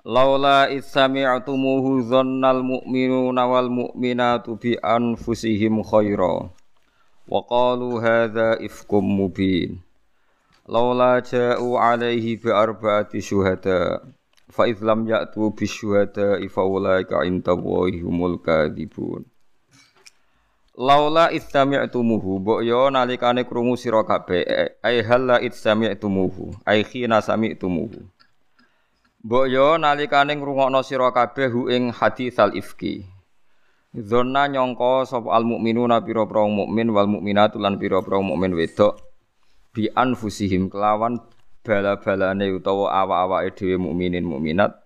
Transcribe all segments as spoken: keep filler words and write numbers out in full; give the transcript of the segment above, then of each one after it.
Laula itsami'tumuhu dzannal mu'minuna wal mu'minatu bi anfusihim khaira wa qalu hadza ifkum mubin laula ja'u 'alaihi bi arba'ati syuhada fa idz lam ya'tu bi syuhada fa ulaika 'indallahi humul kadhibun. Laula itsami'tumuhu mbok yo nalikane krungu sira kabeh ai halla itsami'tumuhu ai khina sami'tumuhu mbok yo nalikane ngrungokno sira kabeh ing haditsal ifki. Dzonna nyangka sapa al mukminuna pira-pira mukmin wal mukminatu lan pira-pira mukmin wedok bi anfusihim kelawan bala-balane utawa awak-awake dhewe mukminin mukminat.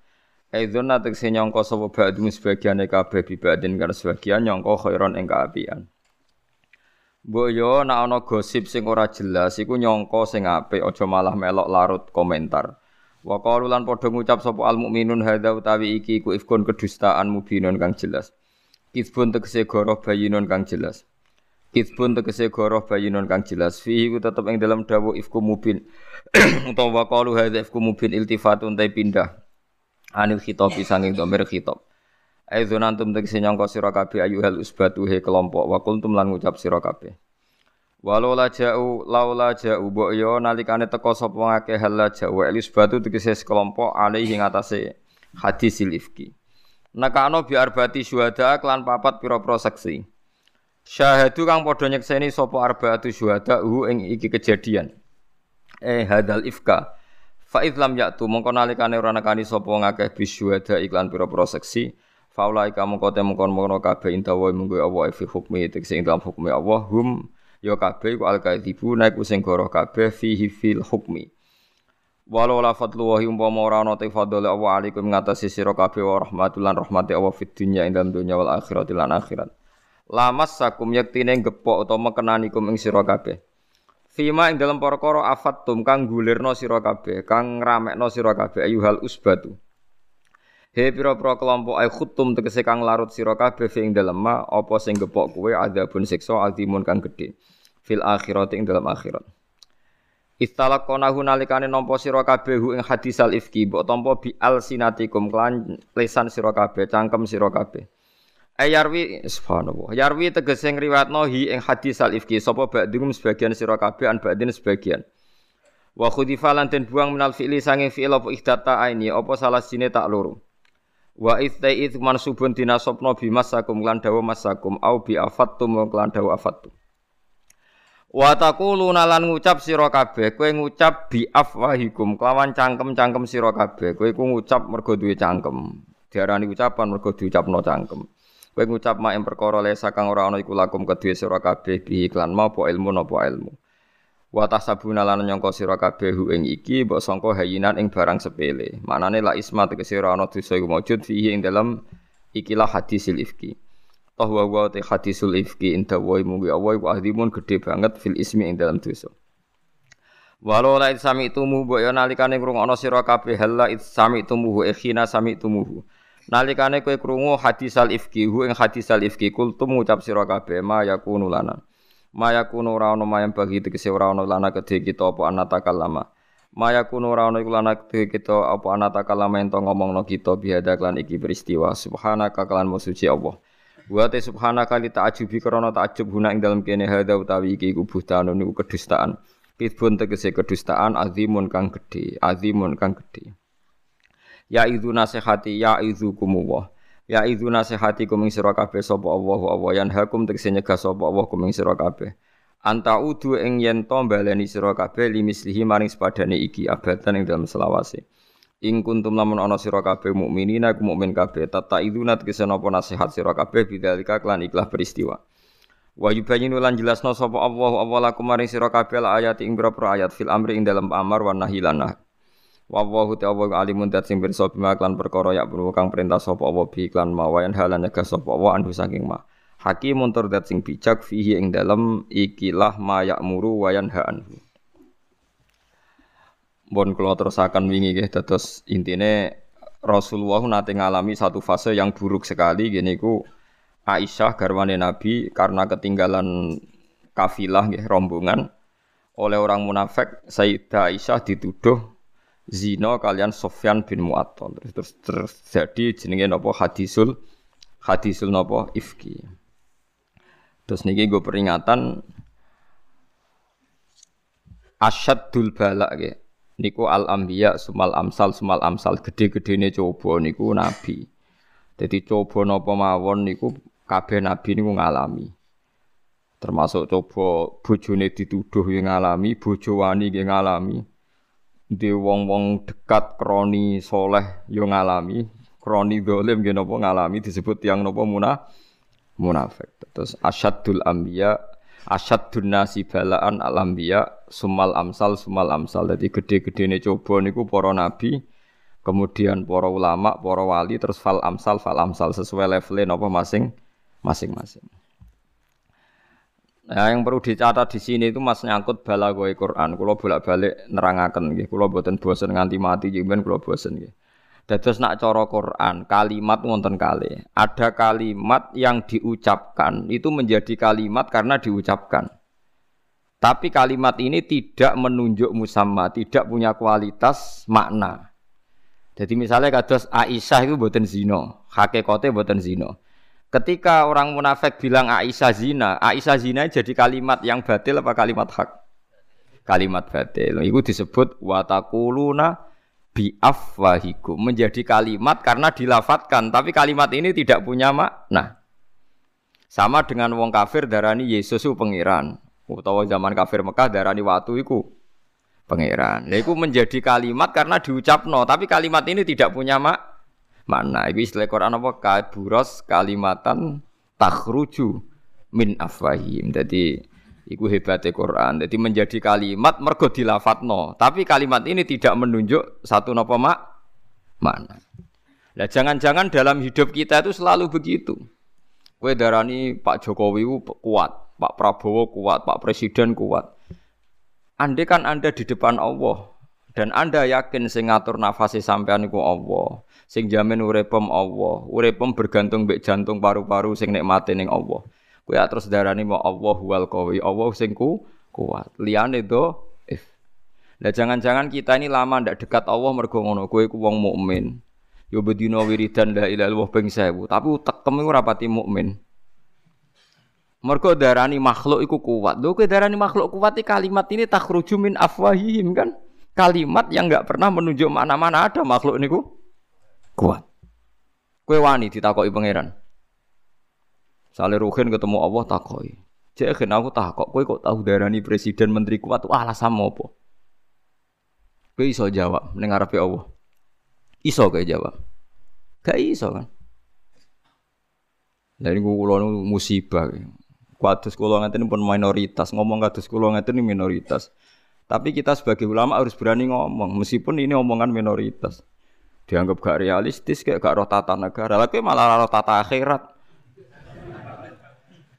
Aidzonna tegese nyangka sapa badum sebagiane kabeh bibaden karo sebagian nyangka khairon ing kaapian. Mbok yo nek ana gosip sing ora jelas iku nyangka sing apik aja malah melok larut komentar. Wa qalu lan padha ngucap sapa al mukminun hadza utawi iki ku ifkun kedustaan mubinun kang jelas. Kizbun tegese goroh bayinun kang jelas. Kizbun tegese goroh bayinun kang jelas. Fihi ku tetep ing dalam dawuh ifku mubin. Utawa qalu hadza ifku mubin iltifatun ta pindah. Anil khitab sanging dhamir khitab. Aidzun antum tegese nyangka sira kabeh ayuhal usbatuhe kelompok wa kuntum lan ngucap sira kabeh. Walau la jau, laula jau, mbok yo nalikane teko sapa ngake hal jau elis batu tegese kelompok alih ing atase hadisil ifki. Nakano bi arbati syuhada kelan papat pira-pira saksi. Syahadu kang padha nyekseni sapa arbatu syuhada hu ing iki kejadian. Eh hadal ifka. Fa idz lam ya'tu mongko nalikane ora nakani sapa ngake bi syuhada iklan pira-pira saksi. Faulaika mongko te mongkon-mongkon kabeh intawa munggo Allah fi hukmi tegese ing dalam hukmi Allah hum ya kabeh ku al-kaidibu naiku sing goroh kabeh fihi fil hukmi walau la fadluhi umpama ora ana te fadhole Allah alaikum ngatasi sira kabeh wa rahmatul lan rahmati Allah fid dunya ing dunya wal akhirati lan akhirat lamassakum yaktine gepok utawa mekenanikum ing sira kabeh fima ing dalem perkara afattum kang gulirno sira kabeh kang ngramekno sira kabeh ayuhal usbatu he pira-pira kelompok ay khuttum tegese kang larut sira kabeh ing dalem ma apa sing gepok kowe adzabun siksa azimun kang gedhe fil akhirati ing dalam akhirat. Istalaqonahu nalikane nampa sira kabeh ing hadisal ifki mbok tampa bi al sinatikum kelan lesan sira kabeh cangkem sira kabeh. Ayarwi subhanallah. Yarwi tegese ngriwatno hi ing hadisal ifki sapa ba'dhum sebagian sira kabeh an ba'dhin sebagian. Wa khudifalan ten buang minal fi'li sange fi'il apa ihdata aini apa salah sine tak loro. Wa istai itu mansubun dinasopno bi masakum lan dawu masakum au bi afattum lan dawu afattum. Wa taquluna lan ngucap sira kabeh kowe ngucap bi afwahikum kelawan cangkem-cangkem sira kabeh kowe ku ngucap mergo duwe cangkem diarani ucapan mergo diucapno cangkem kowe ngucap mak ing perkara lesa kang ora ana iku lakum kedue sira kabeh bi iklan mapo ilmu napa ilmu wa tasabuna lan nyangka sira kabeh ing iki mbok sangka hayinan ing barang sepele maknane la ismat tegese ora ana dosa iku wujud fihi ing dalem ikilah hadisil ifki Tahwa wa ta hadisul ifki inta wa mugi awai wa ahdimun gede banget fil ismi ing dalam dosa. Walau la sami tumu mbok yo nalikane ngrungokno sira kabeh la sami tumu ikhina sami tumu. Nalikane kowe krungu hadisal ifki hu ing hadisal ifki kultum ngucap sira kabeh ma yakunu lana. Ma yakunu ora ana mayang bagi tegese ora ana lana kedhe kita apa anatakal lama. Ma yakunu ora ana iku lana kedhe kita apa anatakal lama ento ngomongno kita bihadak lan iki peristiwa subhanaka kalan musuci Allah. Wa ta subhanaka li ta'ajubi karena ta'ajub guna ing dalam kene hadza utawi iki iku buhtan niku kedustaan. Kidbun tegese kedustaan azimun kang gedhe, azimun kang gedhe. Ya idzu nasihati ya idzukum wa ya idzu nasihati kum ing sira kabeh sapa Allahu awayan hakum tegese nyegah sapa Allah kum ing sira kabeh. Anta udu ing yen to baleni sira kabeh limislihi maring sepadane iki abatan ing dalam selawase. Ing kuntum lamun ana sira kabeh mukminina iku mukmin kabeh tata idunat kesen apa nasihat sira kabeh bidzalika lan ikhlas peristiwa wa yubayinu lan jelasna sapa Allahu awwalakum maring sira kabeh ayat ing pira-pira ayat fil amri ing dalem amar wa nahi lan Wallahu ta'ala alimun tatsim pirsa bima lan perkara yak perlu kang perintah sapa wa bi lan mawayan halane gas sapa wa andu saking ma. Hakimun tur dat sing bijak fihi ing dalem ikilah mayakmuru wayan haan. Bon kula terusaken wingi nggih dados intine Rasulullah nate ngalami satu fase yang buruk sekali gene iku Aisyah garwane Nabi karena ketinggalan kafilah nggih rombongan oleh orang munafik. Sayyidah Aisyah dituduh zina kalian Sofyan bin Mu'attal. Terus terjadi jenenge napa hadisul hadisul napa ifki. Terus niki nggo peringatan asyadul balak nggih. Niku al-anbiya sumal amsal sumal amsal gede-gedene coba niku nabi. Dadi coba napa mawon niku kabeh nabi niku ngalami. Termasuk coba bojone dituduh yang ngalami, bojo wani nggih ngalami. Di wong-wong dekat kroni soleh yo ngalami, kroni dolim nggih napa ngalami disebut tiyang napa muna munafik. Terus asyadul anbiya asyadun nasi balaan al anbiya sumal amsal sumal amsal. Dadi gede-gedene coba niku para nabi, kemudian para ulama, para wali, terus fal amsal fal amsal sesuai levele napa masing masing-masing. Nah, yang perlu dicatat di sini itu mas nyangkut balaghoi Quran. Kulo bolak-balik nerangaken nggih. Kulo boten bosen nganti mati jemben kulo bosen nggih. Dados nak cara Quran, kalimat wonten kalih. Ada kalimat yang diucapkan itu menjadi kalimat karena diucapkan. Tapi kalimat ini tidak menunjuk musamma, tidak punya kualitas makna. Jadi misalnya kados Aisyah itu boten zina, hakikate boten zina. Ketika orang munafik bilang Aisyah zina, Aisyah zina jadi kalimat yang batil apa kalimat hak? Kalimat batil. Itu disebut watakuluna biafwahikum. Menjadi kalimat karena dilafatkan, tapi kalimat ini tidak punya makna. Sama dengan wong kafir darani Yesus itu pangeran. Utawa zaman kafir Mekah darani watu itu pangeran. Itu menjadi kalimat karena diucapno, tapi kalimat ini tidak punya makna. Makna iki istilah Quran apa kaburos kalimatan takhruju min afwahihim. Dadi iku hebate Quran. Dadi menjadi kalimat mergo dilafatno, tapi kalimat ini tidak menunjuk satu napa mak makna. Lah jangan-jangan dalam hidup kita itu selalu begitu. Kowe darani Pak Jokowi kuat, Pak Prabowo kuat, Pak Presiden kuat. Andai kan Anda di depan Allah dan Anda yakin sing ngatur nafase sampean iku Allah, sing jamin uripem Allah, uripem bergantung mbek jantung paru-paru sing nikmate ning Allah. Kowe terus darani mau Allah wal qawi, Allah sing ku kuat. Liyane do if. Lah jangan-jangan kita ini lama ndak dekat Allah mergo ngono. Kowe ku wong mukmin. Yo bedino wiridan la ilaha illallah ping sewu, tapi utekem iku ora pati mukmin. Mergo darani makhluk iku kuat. Lho kowe darani makhluk kuat iki kalimat ini takhruju min afwahihim kan? Kalimat yang enggak pernah menunjuk mana-mana ada makhluk niku kuat. Kowe wani ditakoki pangeran. Sale ruhin ketemu Allah takoki. Jek gen aku takok, kowe kok tau darani presiden menteri kuat alasan opo? Kowe iso jawab ning ngarepe Allah. Iso kowe jawab. Gak iso kan. Lah niku kula musibah. Kados kula ngaten pun minoritas, ngomong kados kula ngaten minoritas. Tapi kita sebagai ulama harus berani ngomong, meskipun ini omongan minoritas, dianggap gak realistis, kayak gak roh tata negara, tapi malah roh tata akhirat.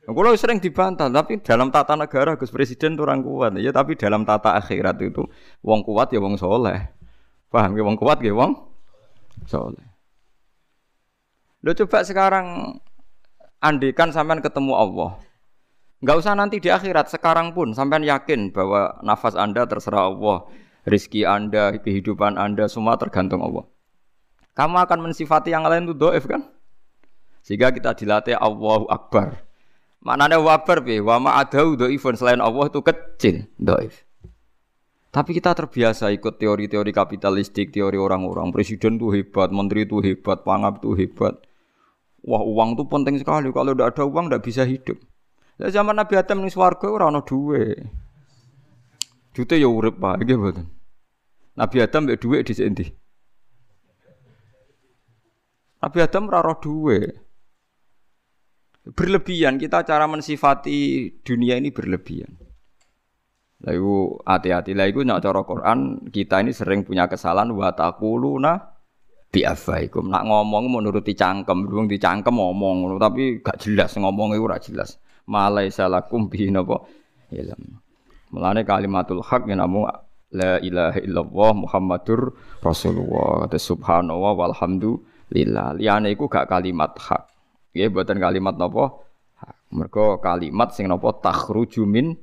Kalau sering dibantah, tapi dalam tata negara Gus Presiden itu orang kuat, ya tapi dalam tata akhirat itu wong kuat ya wong soleh, paham ya wong kuat ya wong soleh. Lo coba sekarang, andikan sampean ketemu Allah. Enggak usah nanti di akhirat, sekarang pun sampean yakin bahwa nafas Anda terserah Allah, rezeki Anda, kehidupan Anda semua tergantung Allah. Kamu akan mensifati yang lain itu dhaif kan? Sehingga kita dilatih Allahu Akbar. Maknane wa akbar piye? Wa ma adau dhaifun, selain Allah itu kecil, dhaif. Tapi kita terbiasa ikut teori-teori kapitalistik, teori orang-orang, presiden itu hebat, menteri itu hebat, pangap itu hebat. Wah, uang itu penting sekali. Kalau enggak ada uang enggak bisa hidup. Lah zaman Nabi Adam ning swarga ora ana dhuwit. Jute ya urip wae nggih mboten. Nabi Adam mbek dhuwit dhisik endi? Nabi Adam ora roh dhuwit. Berlebihan, kita cara mensifati dunia ini berlebihan. Lalu hati-hati lah, itu nak cara Quran kita ini sering punya kesalahan. Watakuluna biafaikum. Nak ngomong menuruti cangkem, belum dicangkem ngomong, tapi gak jelas ngomong itu gak jelas. Malaysia lakum bihinapa ilm. Mulane kalimatul haq yang namu la ilaha illallah Muhammadur Rasulullah. Kata subhanallah walhamdulillah. Liane itu gak kalimat hak. Ya buatan kalimat napa? Mergo kalimat sing napa takhruju min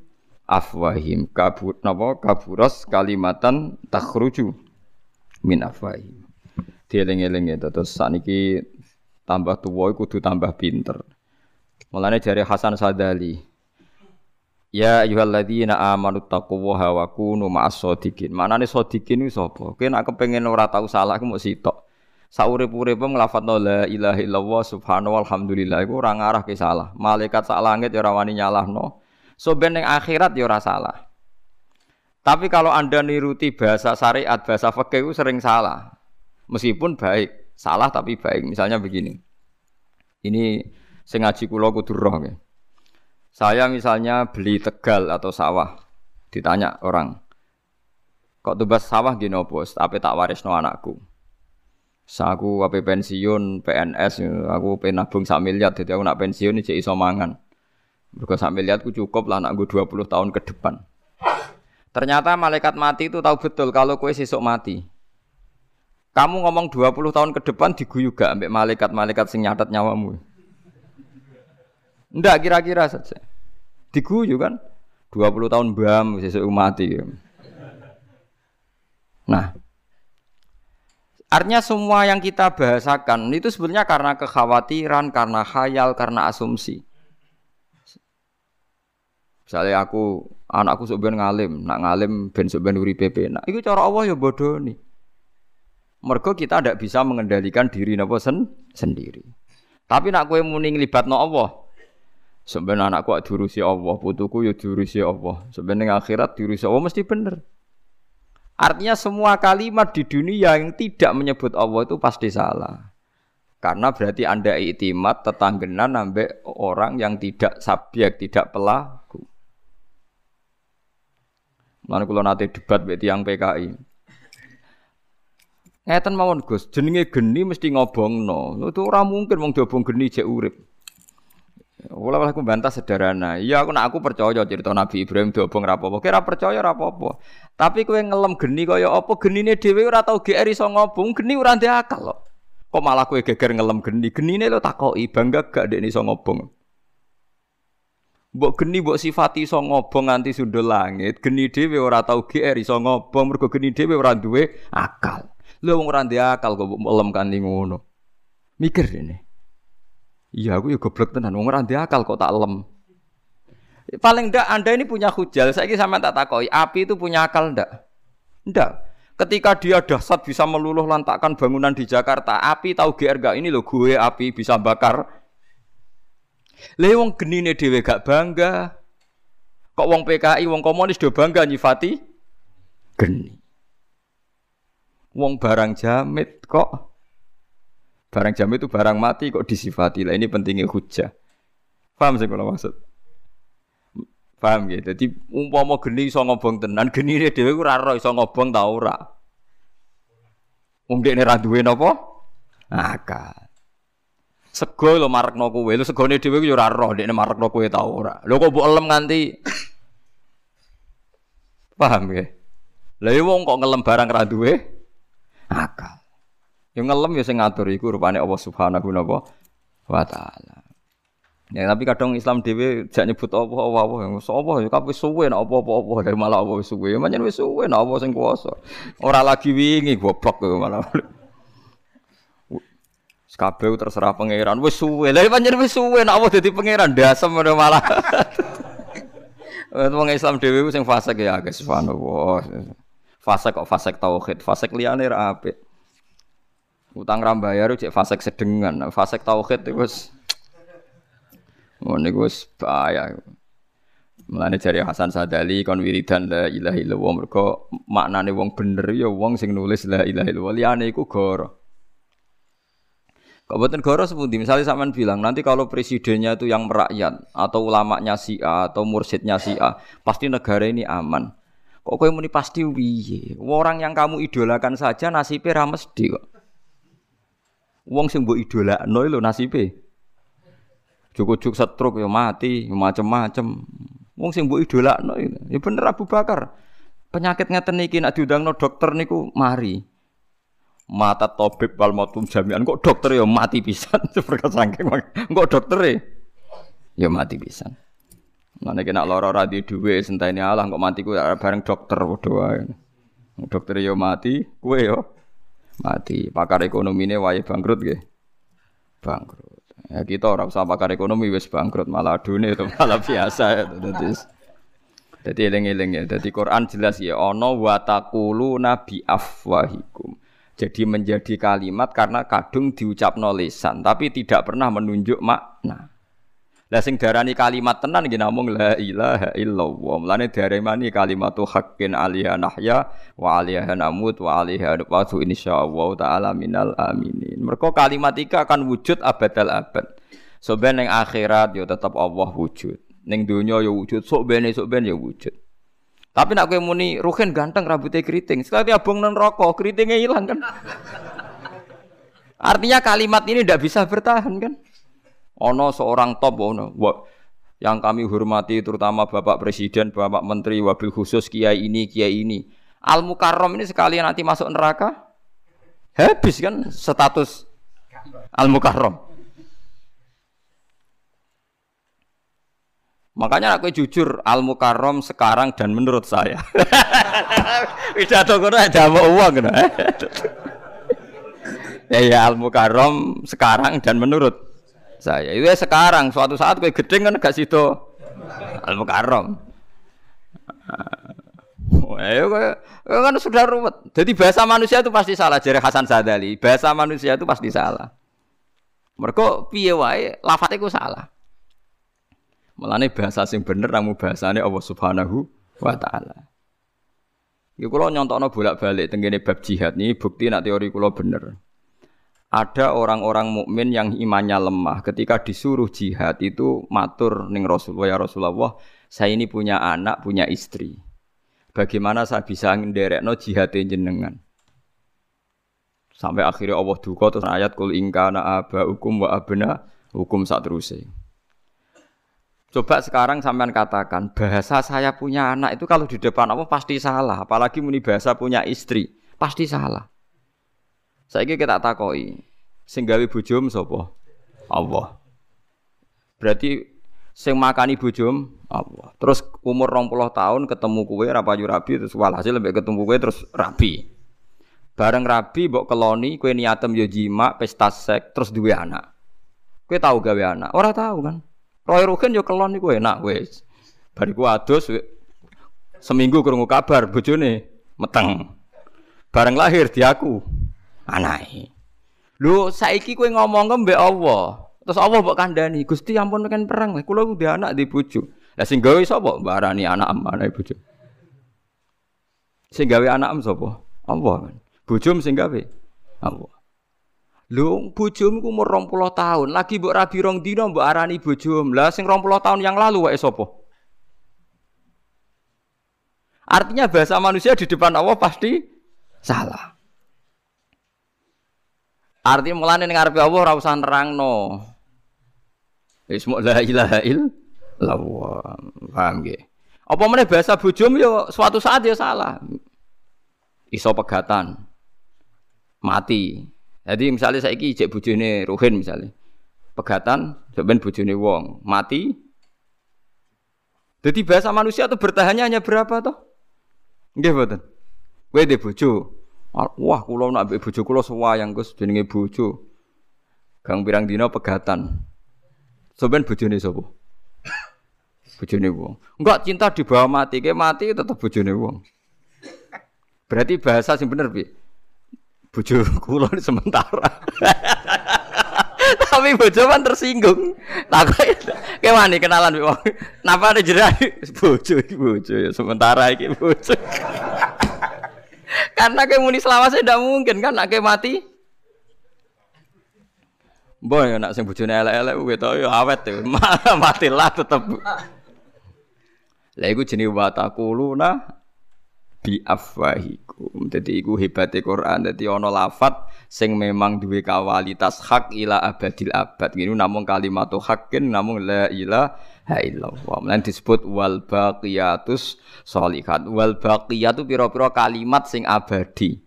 afwahim kabur napa kaburas kalimatan takhruju min afwahim. Dieling-elinge terus saniki tambah tuwa kudu tambah pinter. Mulane jare Hasan Sadzali, ya ayyuhalladzina amanu taqullaha wa kunu ma'as-shodiqin. Manane shodiqin iki sapa? Kowe nek kepengin ora tau salah ku mesti tok. Saurip-uripe nglafadzna la ilaha illallah subhanallah walhamdulillah iku ora ngarah ke salah. Malaikat sak langit ya ora wani nyalahno. So ben ning akhirat ya ora salah. Tapi kalau Anda niruti bahasa syariat, bahasa fikih iku sering salah. Meskipun baik, salah tapi baik. Misalnya begini. Ini sing ngaji kula kudu roh nggih. Saya misalnya beli Tegal atau sawah. Ditanya orang, "Kok tebas sawah nggih nopo? Tapi tak warisno anakku." Saku ape pensiun P N S aku pe nabung sak miliar dadi aku nak pensiun iki iso mangan. Mergo sak miliar ku cukup lah anakku dua puluh tahun ke depan. Ternyata malaikat mati itu tahu betul kalau kowe sesuk mati. Kamu ngomong dua puluh tahun ke depan diguyu gak ambek malaikat-malaikat sing nyatet nyawamu? Ndak kira-kira saja. Diguyu kan? dua puluh tahun bam sesuk mati. Nah, artinya semua yang kita bahasakan itu sebenarnya karena kekhawatiran, karena khayal, karena asumsi. Misalnya aku, anakku sebenarnya ngalim, nak ngalim ben sebenarnya uri P P. Nah, itu cara Allah ya bodoh nih. Mergo kita tidak bisa mengendalikan diri napa sen sendiri. Tapi nak kue muni nglibatno Allah. Sebenarnya anakku diurusi Allah, putuku ya diurusi Allah. Sebenarnya akhirat diurusi Allah mesti bener. Artinya semua kalimat di dunia yang tidak menyebut Allah itu pasti salah. Karena berarti Anda iktimat tetanggenan ambek orang yang tidak subjek, tidak pelaku. Lan kula nate debat mbek tiyang P K I. Ngeten mawon Gus, jenenge geni mesti ngobongno. Itu ora mungkin wong diobong geni jek urip. Wala aku bantah sederhana. Ya aku nak aku percaya cerita Nabi Ibrahim diobong ra apa-apa. Kira percaya ra apa-apa. Tapi kowe ngelem geni kaya apa genine dhewe ora tau G R iso ngobong, geni ora ndek akal lho. Kok malah kowe geger ngelem geni. Genine lho takoki bangga gak ndekne iso ngobong. Mbok geni mbok sifati iso ngobong nganti sundul langit, geni dhewe ora tau G R iso ngobong mergo geni dhewe ora duwe akal. Lho wong ora ndek akal kok ngelem kanthi ngono. Mikir dene. Iya, aku ya goblok tenan. Wong ora ndek akal kok tak lem. Paling ndak Anda ini punya khujal. Saiki sampean tak takoki, api itu punya akal ndak? Ndak. Ketika dia dahsyat bisa meluluh lantakkan bangunan di Jakarta, api tahu G R gak ini lho gue api bisa bakar. Lah wong genine dhewe gak bangga. Kok wong P K I, wong komunis do bangga nyifati geni. Wong barang jamit kok barang jam itu barang mati kok disifati. Lah ini pentingnya hujah. Paham sih kalau maksud? Paham ya? Jadi umpama geni iso ngobong tenan, genine dhewe ku ora ora iso ngobong ta ora. Wong dekne ra duwe napa? Akal. Sego lho marekno kowe. Lho segone dhewe ku ya ora ora dekne marekno kowe ta ora. Lho kok mbok elem nganti. Paham ya? Lah wong kok ngelem barang ra duwe akal. Yang ngelem ya sing ngatur iku rupane Allah Subhanahu wa taala. Ya tapi kadang Islam dhewe jak nyebut apa apa ya sapa ya kabeh suwe nek apa-apa dari malah apa wis suwe. Menyang wis suwe nek apa sing kuwasa. Ora lagi wingi goblok kok malah. Kabeh terserah pangeran wis suwe. Lah pancen wis suwe nek apa dadi pangeran ndasem malah. Wong Islam dhewe sing fasik ya guys subhanallah. Fasik kok fasik tauhid, fasik liyane ra apik. Utang rambayar itu fasek sedengan, fasek tauhid itu wis ngono iku wis bahaya. Mulane jare Hasan Sadzali kon wiridan la ilaha illallah mergo maknane wong bener ya wong sing nulis la ilaha illallah liyane iku goro. Kabupaten Goro sepundi, misalnya Saman bilang nanti kalau presidennya itu yang merakyat atau ulamanya si A atau mursidnya si A, pasti negara ini aman. Kok kowe muni pasti piye? Orang yang kamu idolakan saja nasibe ra mesti kok. Wong sing mbok idolakno lho nasibe. Cukup-cukup setruk ya mati, macam-macam. Wong sing mbok idolakno ya bener Abu Bakar. Penyakit ngeten iki nek diundangno dokter niku mari. Mata tabib wal matum jami'an kok dokter ya mati pisan perkara saking kok dokter e ya mati pisan. Mane kena lara ora di dhuwit sentene Allah kok mati ku bareng dokter padha wae. Dokter ya mati, kowe ya mati. Pakar ekonomine wae bangkrut nggih. Bangkrut. Ya kita ora usah pakar ekonomi wis bangkrut malah adune to malah biasa ya terus. Dadi eling-eling ya. Dadi Quran jelas ya ana wa taqulu nabi afwahikum. Jadi menjadi kalimat karena kadung diucapno lisan tapi tidak pernah menunjuk makna. Lah sing darani kalimat tenan nggih namung la ilaha illallah. Mulane daremani kalimatu haqqin aliyah nahya wa aliyah namut wa aliyah nabatu insyaallah taala minal aminin. Mergo kalimat iki akan wujud abadal abad. Sok ben ning akhirat yo tetap Allah wujud. Ning donya yo wujud, sok ben esuk ben yo wujud. Tapi nak kowe muni Ruhin ganteng rambutnya keriting. Sekali abang nang neraka, keritingnya hilang kan. Artinya kalimat ini tidak bisa bertahan kan. Ono seorang top ono yang kami hormati terutama Bapak Presiden, Bapak Menteri, wabil khusus kiai ini, kiai ini. Al-Mukarram ini sekali nanti masuk neraka habis kan status Al-Mukarram. Makanya aku jujur Al-Mukarram sekarang dan menurut saya. Tidak tahu karena ada uang kan? Ya ya Al-Mukarram sekarang dan menurut saya. Iya sekarang suatu saat kowe gedeng kan gak sido Al-Mukarram. Ayo kan sudah ruwet. Jadi bahasa manusia itu pasti salah jare Hasan Sadzali. Bahasa manusia itu pasti salah. Mergo piye wae lafate ku salah. Melane bahasa sing bener ramu bahasane Allah Subhanahu wa taala. Iki kula nyontokno bolak-balik tengene bab jihad niki bukti nek teori kula bener. Ada orang-orang mukmin yang imannya lemah ketika disuruh jihad itu matur ning Rasulullah, ya Rasulullah, saya ini punya anak, punya istri. Bagaimana saya bisa nderekno jihad jenengan? Sampai akhirnya Allah duka terus ayat kul in kana abaukum wa abna hukum satruse. Coba sekarang sampean katakan, bahasa saya punya anak itu kalau di depan Allah pasti salah. Apalagi muni bahasa punya istri, pasti salah. Saiki kita takoki, sing gawe bojomu sapa? Allah. Berarti sing makani bojomu Allah. Terus umur dua puluh tahun ketemu kowe ra payu rabi terus walhasil lembek ketemu kowe terus rabi. Bareng rabi mbok keloni kowe niatem yo jima pesta seks terus duwe anak. Kowe tau gawe anak? Ora tau kan? Roy Rukin yo kelon iku enak wis. Bar iku adus seminggu krungu kabar bojone meteng. Bareng lahir diaku anake. Lho saiki kowe ngomong mbek Allah. Terus Allah mbok kandhani, Gusti ampun kan perang. Kula ku ndek anak ndek bojo. Lah sing gawe sapa? Mbarani anak ambane bojo. Sing gawe anakem sapa? Allah kan. Bojomu sing gawe Allah. Lho bojomu ku umur dua puluh tahun, lagi mbok rabi rong dina mbok arani bojomu. Lah sing dua puluh tahun yang lalu wae sapa? Artinya bahasa manusia di depan Allah pasti salah. Artinya mulane ning ngarepe Allah ora usah nerangno. Wis mok la ilaha illallah. Paham nggih? Apa meneh bahasa bojomu ya suatu saat ya salah. Iso pegatan. Mati. Jadi misalnya saya iki ijek bojone Ruhin misalnya pegatan sampean bojone wong mati. Jadi bahasa manusia itu bertahannya hanya berapa toh? Nggih mboten. Kowe dhe bojo. Wah, kula nak mbek bojo kula sewayang Gus jenenge bojo. Gang pirang dina pegatan. Sampean bojone sapa? Bojone wong. Enggak cinta di bawah mati, kowe mati tetep bojone wong. Berarti bahasa sing bener piye? Bojo kula sementara. Tapi bojo kan tersinggung. Takoke kowe wani kenalan wong. Napa dijerani bojo iki bojo ya sementara iki bojo. Karena kowe muni selawase ndak mungkin kan nek mati. Boy, nak sing bojone elek-elek kuwi to ya awet ya. Matilah tetep. Lha iku jenenge watakuluna bi afwahikum. Dadi iku hebate Quran, dadi ana lafat sing memang duwe kawalitas hak ila abadil abad. Ngene namung kalimatu haqqin namung la ilaha illallah. Lan disebut wal baqiyatus sholihat. Wal baqiyatu pira-pira kalimat sing abadi.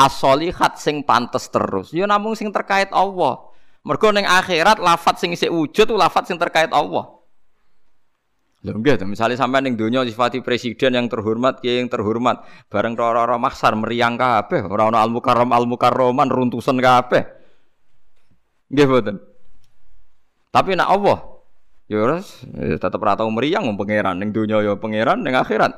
As-sholihat sing pantes terus. Ya namung sing terkait Allah. Mergo ning akhirat lafat sing isih wujud ku lafat sing terkait Allah. Lha nggih, misale sampean ning donya sifati presiden yang terhormat, kiai yang terhormat, bareng roro-roro mahsar meriang kabeh, ora ana al-mukarram al-mukarraman runtusan kabeh. Nggih mboten. Tapi nek Allah ya wis tetep ora tau meriang wong pangeran ning donya ya pangeran, ning akhirat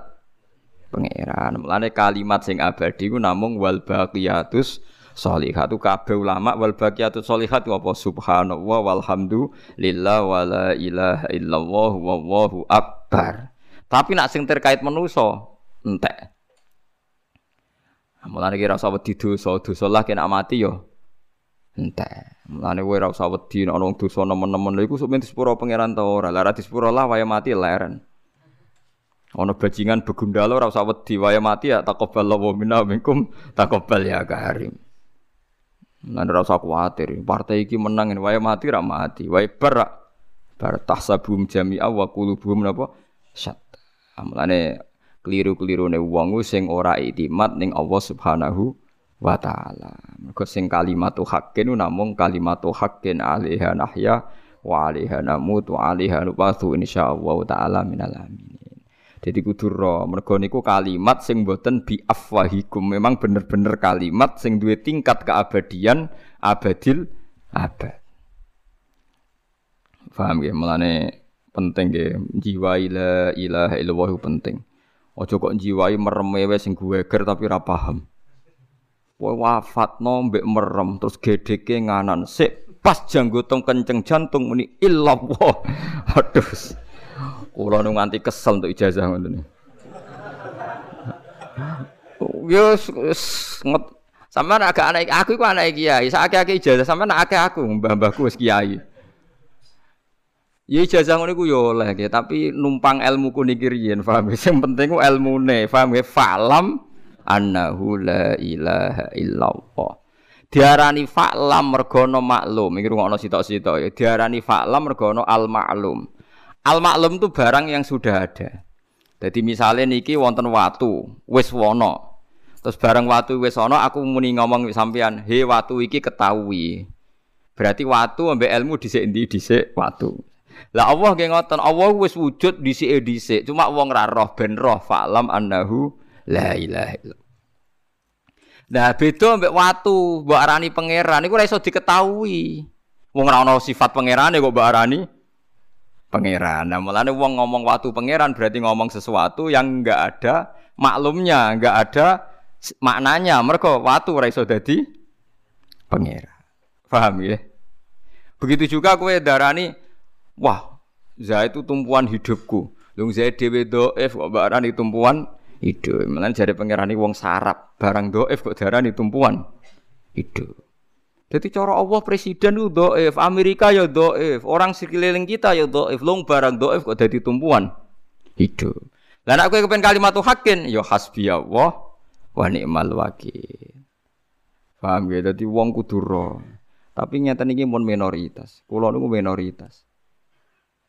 pangeran. Mulane kalimat sing abadi ku namung wal baqiyatus sholihatu kabeh ulama wal baqiyatu sholihat wa subhanallah walhamdulillah wala ilaha illallah wallahu akbar. Tapi nak sing terkait manusa entek. Mulane iki rasa wedi dosa-dosa lah kena mati yo entek. Mulane kowe rasa wedi nek ana wong dosa nemen-nemen lha iku sok men disepuro pangeran ta ora. Lah ra disepuro lah waya mati leren. Ono bajingan begundalo ora usah wedi waya mati ya taqabbalallahu minna minkum taqabbal ya karim. Lan ora usah kuwatir, partai iki menang waya mati ra mati, waya bar bar tahsabum jami'a wa qulubuhum napa syatta. Amlane keliru-kelirune wong sing ora iktimat ning Allah Subhanahu wa taala. Mergo sing kalimatu haqqin namung kalimatu haqqin alaiha nahya wa alaiha namutu wa alaiha nubathu insyaallah taala minal amin. Jadi kudura, mergo niku kalimat sing boten biafwahikum. Memang bener-bener kalimat sing duwe tingkat keabadian, abadil abad. Faham nggih? Mulane penting nggih jiwai la ilaha illallah penting. Aja kok jiwai meremewe sing gueger tapi ora paham. Kowe wafatno mbek merem terus gedheke nganan sik pas janggotong kenceng jantung muni illallah. Aduh. Kula nu nganti kesel untuk ijazah ngoten. Yo ngot sampean agak anak aku iku anak kiai. Sak-akeh ijazah sampean akeh aku, mbah-mbahku wis kiai. Ya ijazah ngono iku yo oleh nggih, tapi numpang ilmuku niki riyen, paham. Sing penting ku ilmune, paham nggih? Fa'lam annahu la ilaha illallah. Diarani fa'lam mergo ana maklum. Iki rungokno sitok-sitok ya. Diarani fa'lam mergo ana al-ma'lum. Al-maklum itu barang yang sudah ada. Jadi misalnya niki wonten watu, wis wono. Terus barang watu wis wono, aku muni ngomong sampean, "He watu iki ketahui." Berarti watu ambek ilmu dhisik endi dhisik watu. Lah Allah nggih ngoten, Allah wis wujud dhisike dhisik. Cuma wong ra roh ben roh fa'lam annahu la ilaha illallah. Nah, beda ambek watu, mbok arani pangeran iku ora iso diketahui. Wong ora ana sifat pangerane kok mbok arani pangeran. Nah, mulane wong ngomong watu pangeran berarti ngomong sesuatu yang enggak ada maklumnya, enggak ada maknanya. Mergo watu ora iso dadi pangeran. Paham ya? Begitu juga kowe darani, wah, Zaid itu tumpuan hidupku. Lung Zaid dhewe dhaif kok darani tumpuan hidup. Mulane jare pangerane wong sarap, barang dhaif kok darani tumpuan hidup. Jadi cara Allah presiden itu do'if, Amerika ya do'if, orang sekeliling kita ya do'if, long barang do'if kok jadi tumpuan hidup. Lah nek kowe kepen kalimat haqqin ya hasbi Allah wa ni'mal wakil. Paham ya? Dadi wong kudu ro. Tapi ngeten iki mun minoritas. Kula niku minoritas.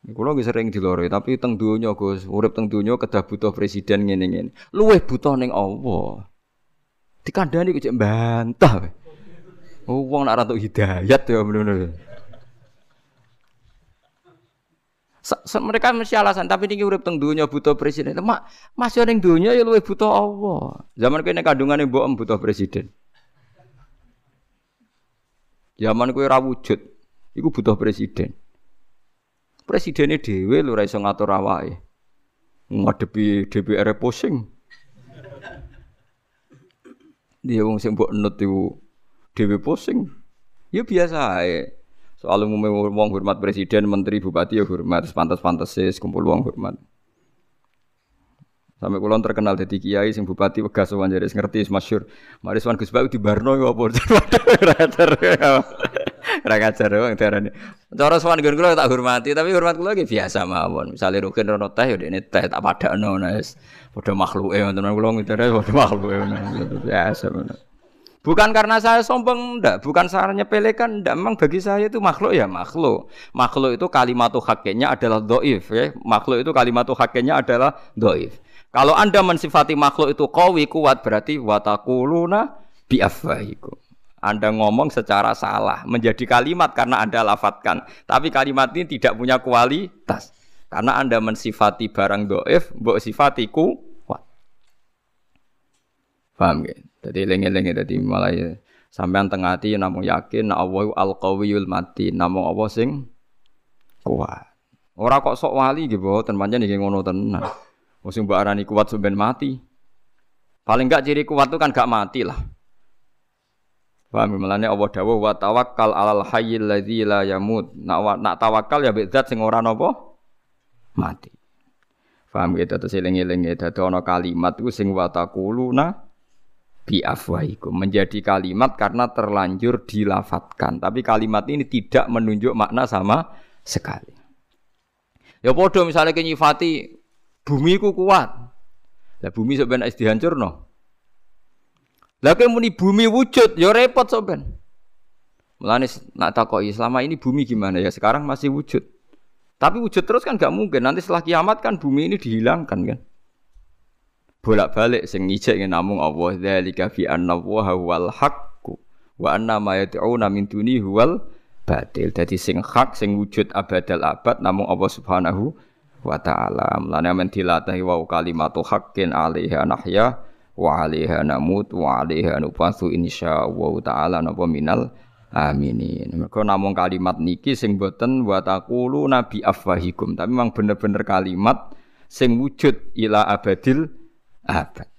Kula nggih sering diloro, tapi teng donya Gus, urip teng donya kedah butuh presiden ngene-ngene. Luwih butuh ning Allah. Dikandani kok bantah. Oh, wong nak rantuk hidayat ya bener-bener. Mereka mesti alasan, tapi niki urip teng donya butuh presiden. Mak, mas yo ning donya yo luwih butuh Allah. Zaman kowe nek kandungane mbok butuh presiden. Zaman kowe ora wujud, iku butuh presiden. Presidene dhewe lho ora iso ngatur awake. Ngadepi D P R pusing. Dia wong sing mbok enut iku dewe pusing. Ya biasa ae. Soal umum wong hormat presiden, menteri, bupati ya hormat, pantes-pantese kumpul wong hormat. Sampai kula terkenal dadi kiai sing bupati Wegas wae ngerti masyhur. Mariswan Gus Bayu di Barno apa. Ora ngajar wong diarani. Cara sowan nggon kula tak hormati, tapi hormat kula iki biasa mawon. Misale Rukin rono teh yo dekne teh tak padakno wis padha makhluke ngoten kula ngitare padha makhluke biasa. Bukan karena saya sombong, enggak. Bukan saya nyepelekan, enggak. Memang bagi saya itu makhluk ya makhluk. Makhluk itu kalimatu hakiknya adalah dhaif. Ya. Makhluk itu kalimatu hakiknya adalah dhaif. Kalau Anda mensifati makhluk itu qawi, kuat, berarti wataquluna bi'afwahikum. Anda ngomong secara salah, menjadi kalimat karena Anda lafadzkan. Tapi kalimat ini tidak punya kualitas. Karena Anda mensifati barang dhaif, mbok sifati kuat. Paham nggih? Jadi lengi-lengi tadi malah sampean tengah hati namung yakin Allahu al-Qawiyul Matin, namung Allah sing kuat. Ora kok sok wali nggih mboten, pancen niki ngono tenan. Wong sing mbok arani kuat sampean mati. Paling enggak ciri kuat itu kan gak mati lah. Paham melane Allah dawuh wa tawakkal 'alal hayyil ladzi la yamut. Nak nak tawakal ya mbek zat sing ora napa mati. Paham gitu terus lengi-lengi dadi ana kalimat iku sing wa taquluna biafwahikum, menjadi kalimat karena terlanjur dilafatkan. Tapi kalimat ini tidak menunjuk makna sama sekali. Ya podo misalnya nyifati bumi ku kuat. Lah bumi sok ben dihancurno. Lah kene muni bumi wujud ya repot sok ben. Mulane nak takoki selama ini bumi gimana ya? Sekarang masih wujud. Tapi wujud terus kan gak mungkin. Nanti setelah kiamat kan bumi ini dihilangkan kan. Bolak-balik sing ngijek namung Allah dzalika fi anna wa huwal haqq wa anna ma yad'una min dunihi huwal batil. Dadi sing hak sing wujud abadal abad namung Allah Subhanahu wa taala. Lan men dilatahi wa kalimatu haqqin 'alaiha nahya wa 'alaiha namut wa 'alaiha nufasu insyaallah taala napa minal aminin. Mergo namung kalimat niki sing boten wa taqulu nabi afwahikum, tapi memang bener-bener kalimat sing wujud ila abadil abad.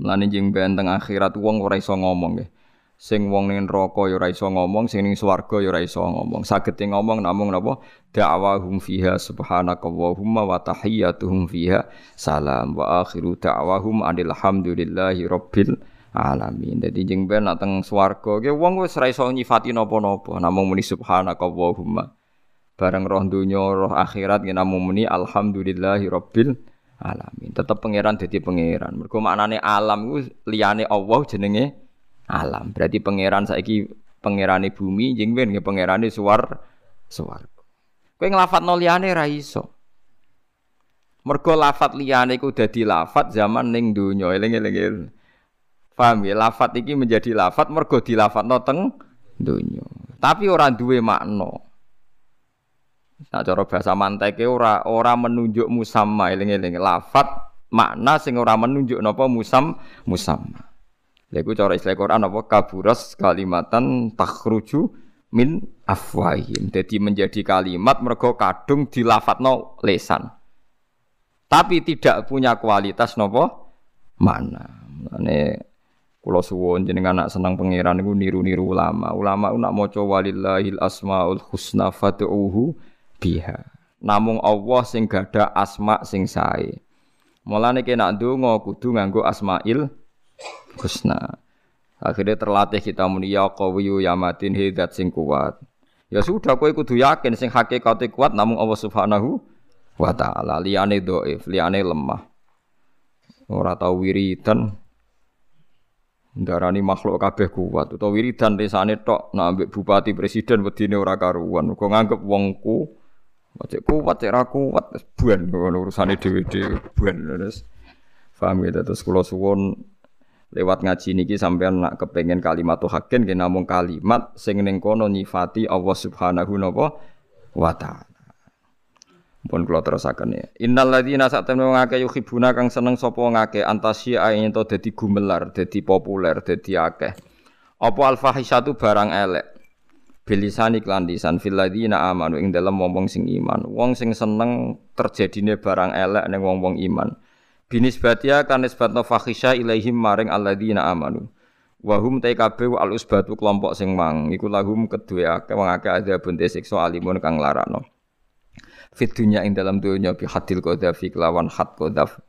Mulane jeng benteng akhirat wong ora iso ngomong nggih. Sing wong ning neraka ya ora iso ngomong, sing ning swarga ya ora iso ngomong. Sagete ngomong namung napa? Da'wahum fiha subhanakallahumma wa tahiyyatuhum fiha salam wa akhiru da'wahum alhamdulillahi rabbil alamin. Dadi jeng ben nak teng swarga nggih wong wis ora iso nyifati napa-napa, namung muni subhanakallahumma. Bareng roh donya roh akhirat nggih namung muni alhamdulillahi rabbil alamin. Tetap pangeran dadi pangeran. Mergo maknane alam ku liyane Allah jenenge alam. Berarti pangeran saiki pangerane bumi, jeng ben nggih pangerane suwar swarga. Kowe nglafatno liyane ra iso. Mergo lafat liyane ku dadi lafat zaman ning donya. Eling-eling. Paham nggih? Lafat iki menjadi lafat mergo dilafatno teng donya. Tapi ora duwe makna. Nah, cara bahasa manteke ora ora menunjuk musamma, eling-eling lafat makna sing ora menunjuk napa musam musamma. Lha iku cara istilah Quran apa kaburas kalimatan takhruju min afwahim. Dadi menjadi kalimat mergo kadung dilafatno lesan. Tapi tidak punya kualitas napa makna. Mane kula suwun jenengan nak seneng pangeran niku niru-niru ulama. Ulama nak maca walillahil asmaul husna fad'uhu biha. Namung Allah sing gadah asma sing sae. Mulane nek nak ndonga kudu nganggo asmaul husna. Akhirnya terlatih kita muni ya qawiyyu ya matin hidat sing kuat. Ya sudah kowe kudu yakin sing hakikate kuat namung Allah Subhanahu wa taala. Liyane dhaif, liyane lemah. Ora tau wiridan ndarani makhluk kabeh kuat utawa wiridan desane tok nak ambek bupati presiden wedine ora karuan. Kok nganggep wongku Wajib kuat, cek raku kuat, buan urusannya dewi-dewi, buan terus. Faham gitu terus kalau suwon lewat ngaji niki sampai nak kepengen kalimat tuh hakin, kita ngomong kalimat sing ning kono nyifati Allah Subhanahu wa Taala. Pun kalau terusakan ya. Innalladzina sa'tamnu ngake yuhibuna kang seneng sapa ngake antasia ento dadi gumelar, dadi populer, dadi akeh. Apa al-fahisatu barang elek. Bilisani klan lisan fil ladina amanu ing dalem wong-wong sing iman. Wong sing seneng terjadine barang elek ning wong-wong iman. Binisbatia kan nisbatna fakhisya ilaihim maring alladina amanu. Wa hum taikabe wal usbatu kelompok sing mang iku lahum kedue akeh wong akeh adabun siksa alimun kang larakno. Fit dunya ing dalem dunya bi hadil qadhafi kelawan had qadhaf.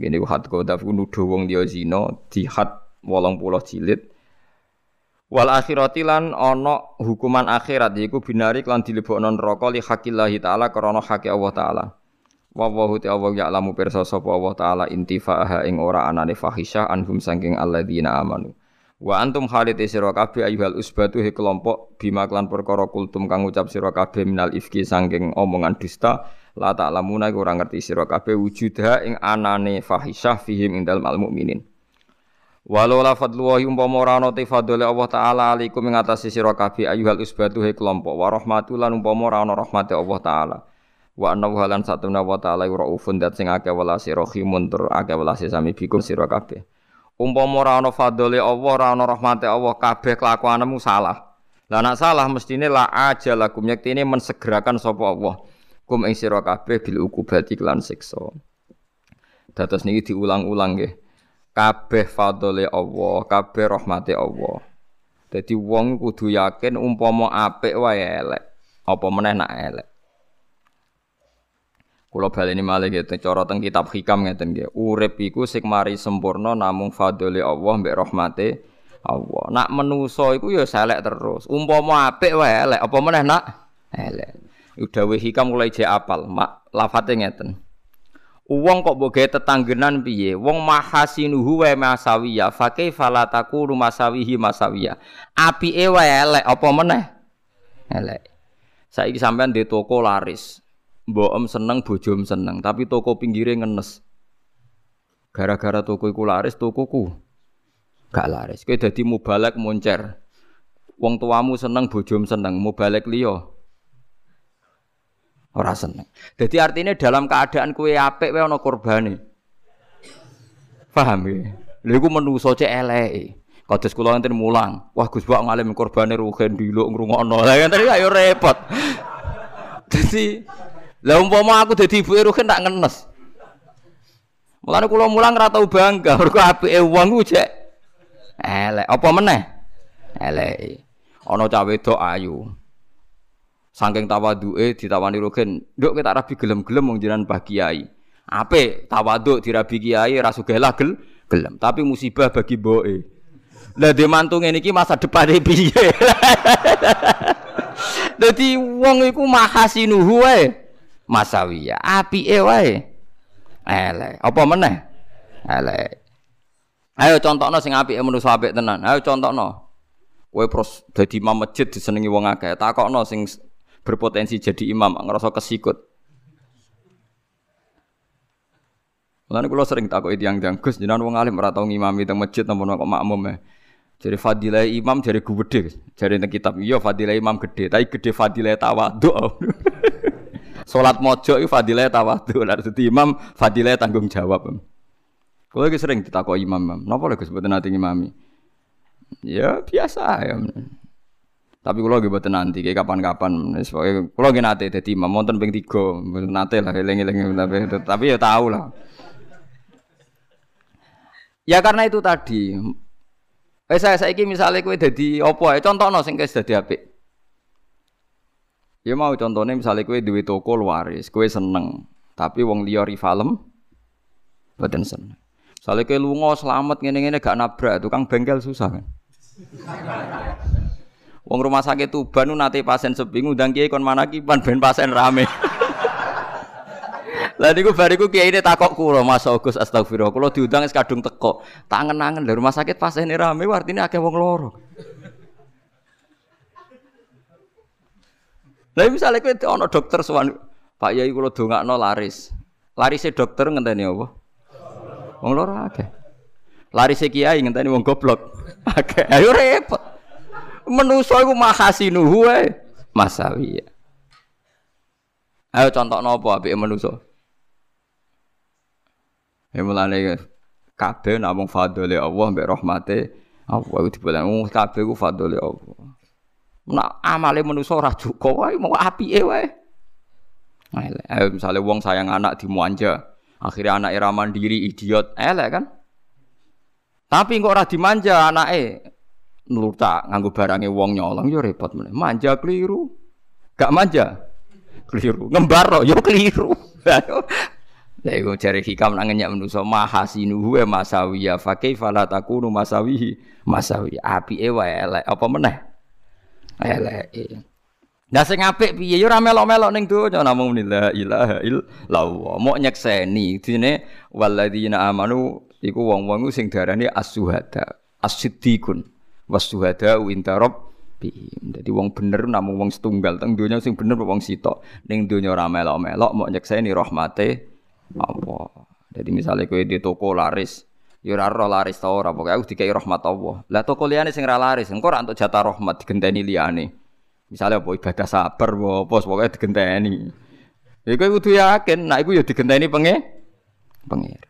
Ngene had qadhaf nuduh wong liya zina di had eighty jilid. Wal akhirati lan ana hukuman akhirat yaiku binari lan dilebokno neraka li hakillahi taala karena hak Allah taala. Wa wahu ta Allah ya'lamu pirsa sapa Allah taala intifa'aha ing ora anane fahisyah anhum saking alladzina amanu. Wa antum khalid sira kabeh ayyuhal usbatu he kelompok bima lan perkara kultum kang ucap sira kabeh minal ifki saking omongan dusta la ta'lamuna ora ngerti sira kabeh wujudha ing anane fahisyah fihim indal mukminin. Walau la fadluhi umpama ora ana fadlile Allah taala alaikum ing atase sira kabeh ayyuhal usbatuhe kelompok wa rahmatul lan umpama ora ana rahmate Allah taala wa annahu lan satuna wa taala raufun dat sing akeh welase rahimun tur akeh welase sami bikum sira kabeh umpama ora ana fadlile Allah ora ana rahmate Allah kabeh kelakuanmu salah lah nek salah mestine la ajalakum yektene mensegerakan sapa Allah kum ing sira kabeh bil ukubati lan siksa dados niki diulang-ulang nggih kabeh fadhole Allah, kabeh rahmate Allah. Dadi wong kudu yakin umpama apik wae elek, apa meneh nak elek. Kula baleni malih ngeten cara teng kitab Hikam ngeten nggih. Urip iku sing mari sempurna namung fadhole Allah mbek rahmate Allah. Nak menusa iku ya selek terus. Umpama apik wae elek, apa meneh nak elek. Dawuh Hikam kula ijek apal, mak lafate ngeten. Uang kok boge tetanggenan piye? Wong mahasinuhu wa masawiya, fa kaifa la taqulu masawihi masawiya. Apike wae elek apa meneh? Elek. Saiki sampean di toko laris. Mbokem seneng, bojom seneng, tapi toko pinggire ngenes. Gara-gara toko iku laris, tokoku gak laris. Kowe dadi mubalek moncer. Wong tuamu seneng, bojom seneng, mubalek liya ora seneng. Jadi artinya dalam keadaan kue apik, kue ono korbane. Paham ya? Lalu aku menuso cek elei. Kados kula enten mulang. Wah Gus Pak ngalim korbane rugen diluk ngrungokno. Lah tadi ayo repot. Jadi, lah umpama aku dadi ibuke rugen tak ngenes. Mulane kula mulang ora tau bangga mergo apike wong ku cek elek. Apa meneh? Elek. Ono cah wedok ayu. Saking tawaduke ditawani rogen, nduk kita rabi gelem-gelem wong jenengan Pak Kiai. Apik tawaduk dirabi Kiai ra sugih lah gel, gelem. Tapi musibah bagi mboke. Lah dhe mantung ngene iki masa depane piye? Dadi wong iku mahasinuhu wae, masawiya. Apike wae elek. Apa meneh? Elek. Ayo contohno sing apike menungso apik tenan. Ayo contohno. Kowe terus dadi imam masjid disenengi wong akeh. Takokno sing berpotensi jadi imam ngerasa kesikut. Mulane kula sering takoki tiyang-tiyang, Gus jenengan wong alim ora tau ngimami teng masjid napa kok makmum e. Jare fadilah imam jare gedhe, jare teng kitab. Iya fadilah imam gedhe, tapi gedhe fadilah tawadhu. Salat mojok iku fadilah tawadhu, lha dadi imam fadilah tanggung jawab. Kula iki sering ditakoki imam-imam, napa lho Gus mboten nate ngimami? Ya biasa ya. Tapi kalau lagi buat nanti, kapan-kapan, sebab kalau lagi nate jadi imam, monton ping tiga, nate lah, lengi-lengi, tapi ya tahu lah. Ya karena itu tadi, eh saya saya ini misalnya kue jadi opo, eh contoh no, sing kue jadi apik. Ya mau contohnya misalnya kue duit toko waris, kue seneng, tapi wong liya rivalem, bukan seneng. Misalnya kue lungo selamat, ngene-ngene gak nabrak, tukang bengkel susah kan. Wong rumah sakit Tuban nu nate pasien sepi ngundang kiai kon manakipan ben pasien rame. Lah niku bariku kiyaine takok kula Mas Agus astagfirullah kula diundang es kadung teko. Tak ngenangen lho rumah sakit pasiene rame artine akeh wong loro. Lah misale kowe ana dokter sowan Pak Yai kula dongakno laris. Larise dokter ngenteni apa? Wong loro akeh. Larise kiai ngenteni wong goblok akeh. Ayo repot. Menuso iku mahasinuhu wae masawiya. Ayo contohno apa apike menuso? Ya mulane kabeh namung fadhole Allah mbek rahmate Allah iku dibalani kabeh iku fadhole Allah. Nek amale menuso ora cukup wae mau apike wae. Ayo misale wong sayang anak dimanja, akhire anake ra mandiri idiot, elek kan? Tapi kok ora dimanja anake? Nurta nganggo barange wong nyolong ya repot meneh. Manja keliru. Gak manja. Keliru. Ngembar yo keliru. Lha iku jare hikam nang nyak manusa mahasinuhu wa masawiya fa kaifa la takunu masawihi masawi apike wae elek apa meneh eleke. Lah sing apik piye ya ora melok-melok ning donya namung la ilaha illallah. Mok nyekseni dene walladzina amanu iku wong-wong sing darani as-suhada as-siddiqun was-suhada inta rabbihim. Dadi wong bener namung wong setunggal teng donya sing bener wong sitok ning donya ora melok-melok mok nyekseni rahmate Allah. Jadi misalnya kowe di toko laris, ya ora ora laris ta ora, pokoke aku dikai rahmat Allah. Lah toko liyane sing ora laris, engko ora entuk jatah rahmat digenteni liyane. Misale apa ibadah sabar apa pokoke digenteni. Ya kowe kudu yakin nek iku ya digenteni penge pengir.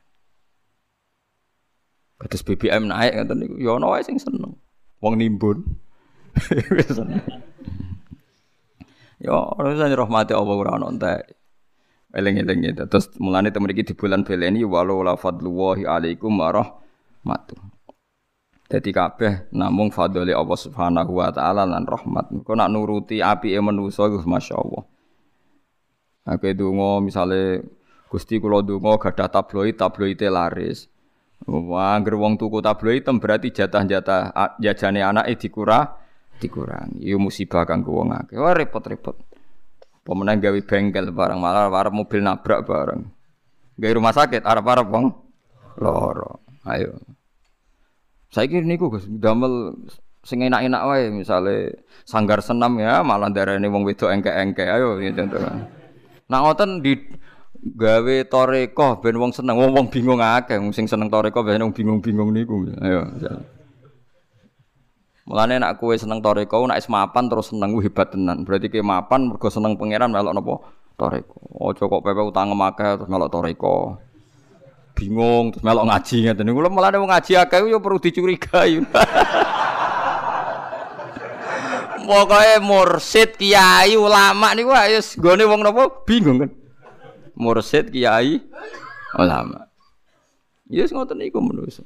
Kados B B M naik ngoten niku ya ana wae sing seneng. Wong nimbun. Ya ora rahmat Allah ora ana entek. Eleng-eleng itu. Terus mulane temen iki di bulan beleni walau la fadlullahi alaikum warahmatuh. Dadi kabeh namung fadhole Allah Subhanahu wa taala lan rahmat. Engko nak nuruti apike manusa iku masyaallah. Akeh donga misale Gusti kula donga gadah tabloid, tabloide laris. Wah, anggere wong tuku tabloid berarti jatah-jatah jajane anake dikurang, dikurangi. Yo musibah kanggo wong akeh. Wah repot-repot. Pemenang gawe bengkel barang malah arep mobil nabrak barang. Gawe rumah sakit arep-arep wong loro. Ayo. Saiki niku Gus damel sing enak-enak wae misale sanggar senam ya malah ndarane wong wedok engke-engke. Ayo contohna. Nah ngoten di gawe toreko ben wong seneng, wong bingung akeh sing seneng toreko ben wong bingung-bingung niku. Ayo. Mulane nek kowe seneng toreko, nek is mapan terus seneng ku hebat tenan. Berarti kowe mapan mergo seneng pangeran melok napa toreko. Aja kok pepe utang akeh terus melok toreko. Bingung terus melok ngaji ngene. Kulo mulane wong ngaji akeh yo perlu dicurigai. Pokoke mursid, kiai, ulama niku ayo nggone wong napa bingung kan. Mursid, kiai, ulama. Yes ngoten niku menungso.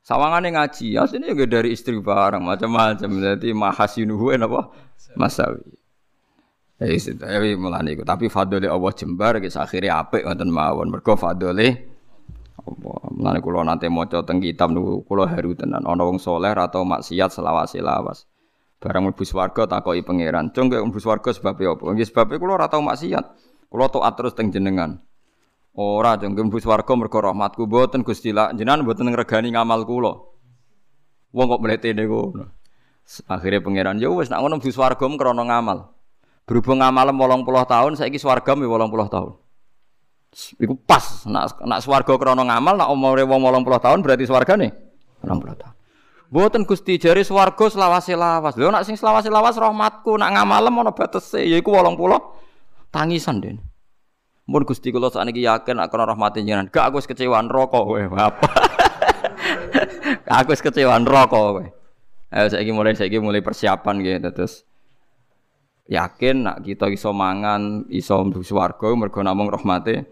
Sawangane ngaji, asline juga dari istri barang macam-macam. Berarti mahasinuhu napa? Masawi. Ya wis tapi mulane iku. Tapi fadhole Allah jembar wis akhire apik wonten mawon. Mergo fadhole apa? Mulane kula nate maca teng kitab niku kula haru tenan ana wong saleh atau maksiat selawas-selawas. Barang mlebu swarga takoki pangeran, "Cung kowe mlebu swarga sebabe apa?" "Nggih sebabe kula ora tau maksiat. Kula taat terus teng jenengan." Ora jengkem bus warga mergo rahmatku mboten Gusti lak jenengan mboten ngregani ngamal kula. Wong kok mlete niku. Akhire pangeran ya wis nak ngono bus warga krana ngamal. Berhubung ngamalem wolung puluh tahun saiki swarga mi wolung puluh tahun. Iku pas nak nak swarga krana ngamal nak umure wong wolung puluh tahun berarti swargane wolung puluh tahun. Mboten Gusti jare swarga selawase-lawas. Lho nak sing selawase-lawas rahmatku nak ngamalem ana batese yaiku wolung puluh tangisan den. Mun Gusti kula sakniki yakin nek ana rahmate jenengan, gak aku wis kecewa neraka kowe, apa. Aku wis kecewa neraka kowe. Ayo saiki mulai saiki mulai persiapan nggih terus. Yakin nek kita iso mangan, iso mlebu swarga mergo namung rahmate.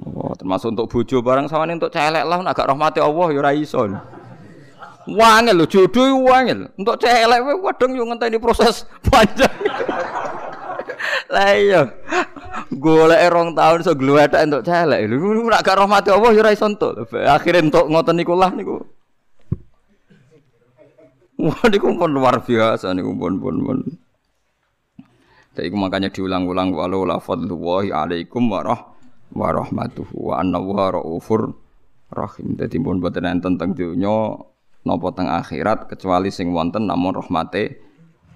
Oh, termasuk untuk bojo barang sawane untuk celek lah nek gak rahmate Allah ya ora iso. Wangel lho jodoh wangel. Untuk celek kowe wedeng yo ngenteni proses panjang. Lah iya. Golek rong tahun iso gluwethek entuk celek. Lho nek gak rahmat Allah ya ora iso entuk. Akhire entuk ngoten niku lah niku. Wah niku pun luar biasa niku pun-pun. Dadi makanya diulang-ulang walau la fadlullahi alaikum warahmatuhu wa annallaha raufur rahim. Dadi pun boten enten teng dunya napa teng akhirat kecuali sing wonten namung rahmate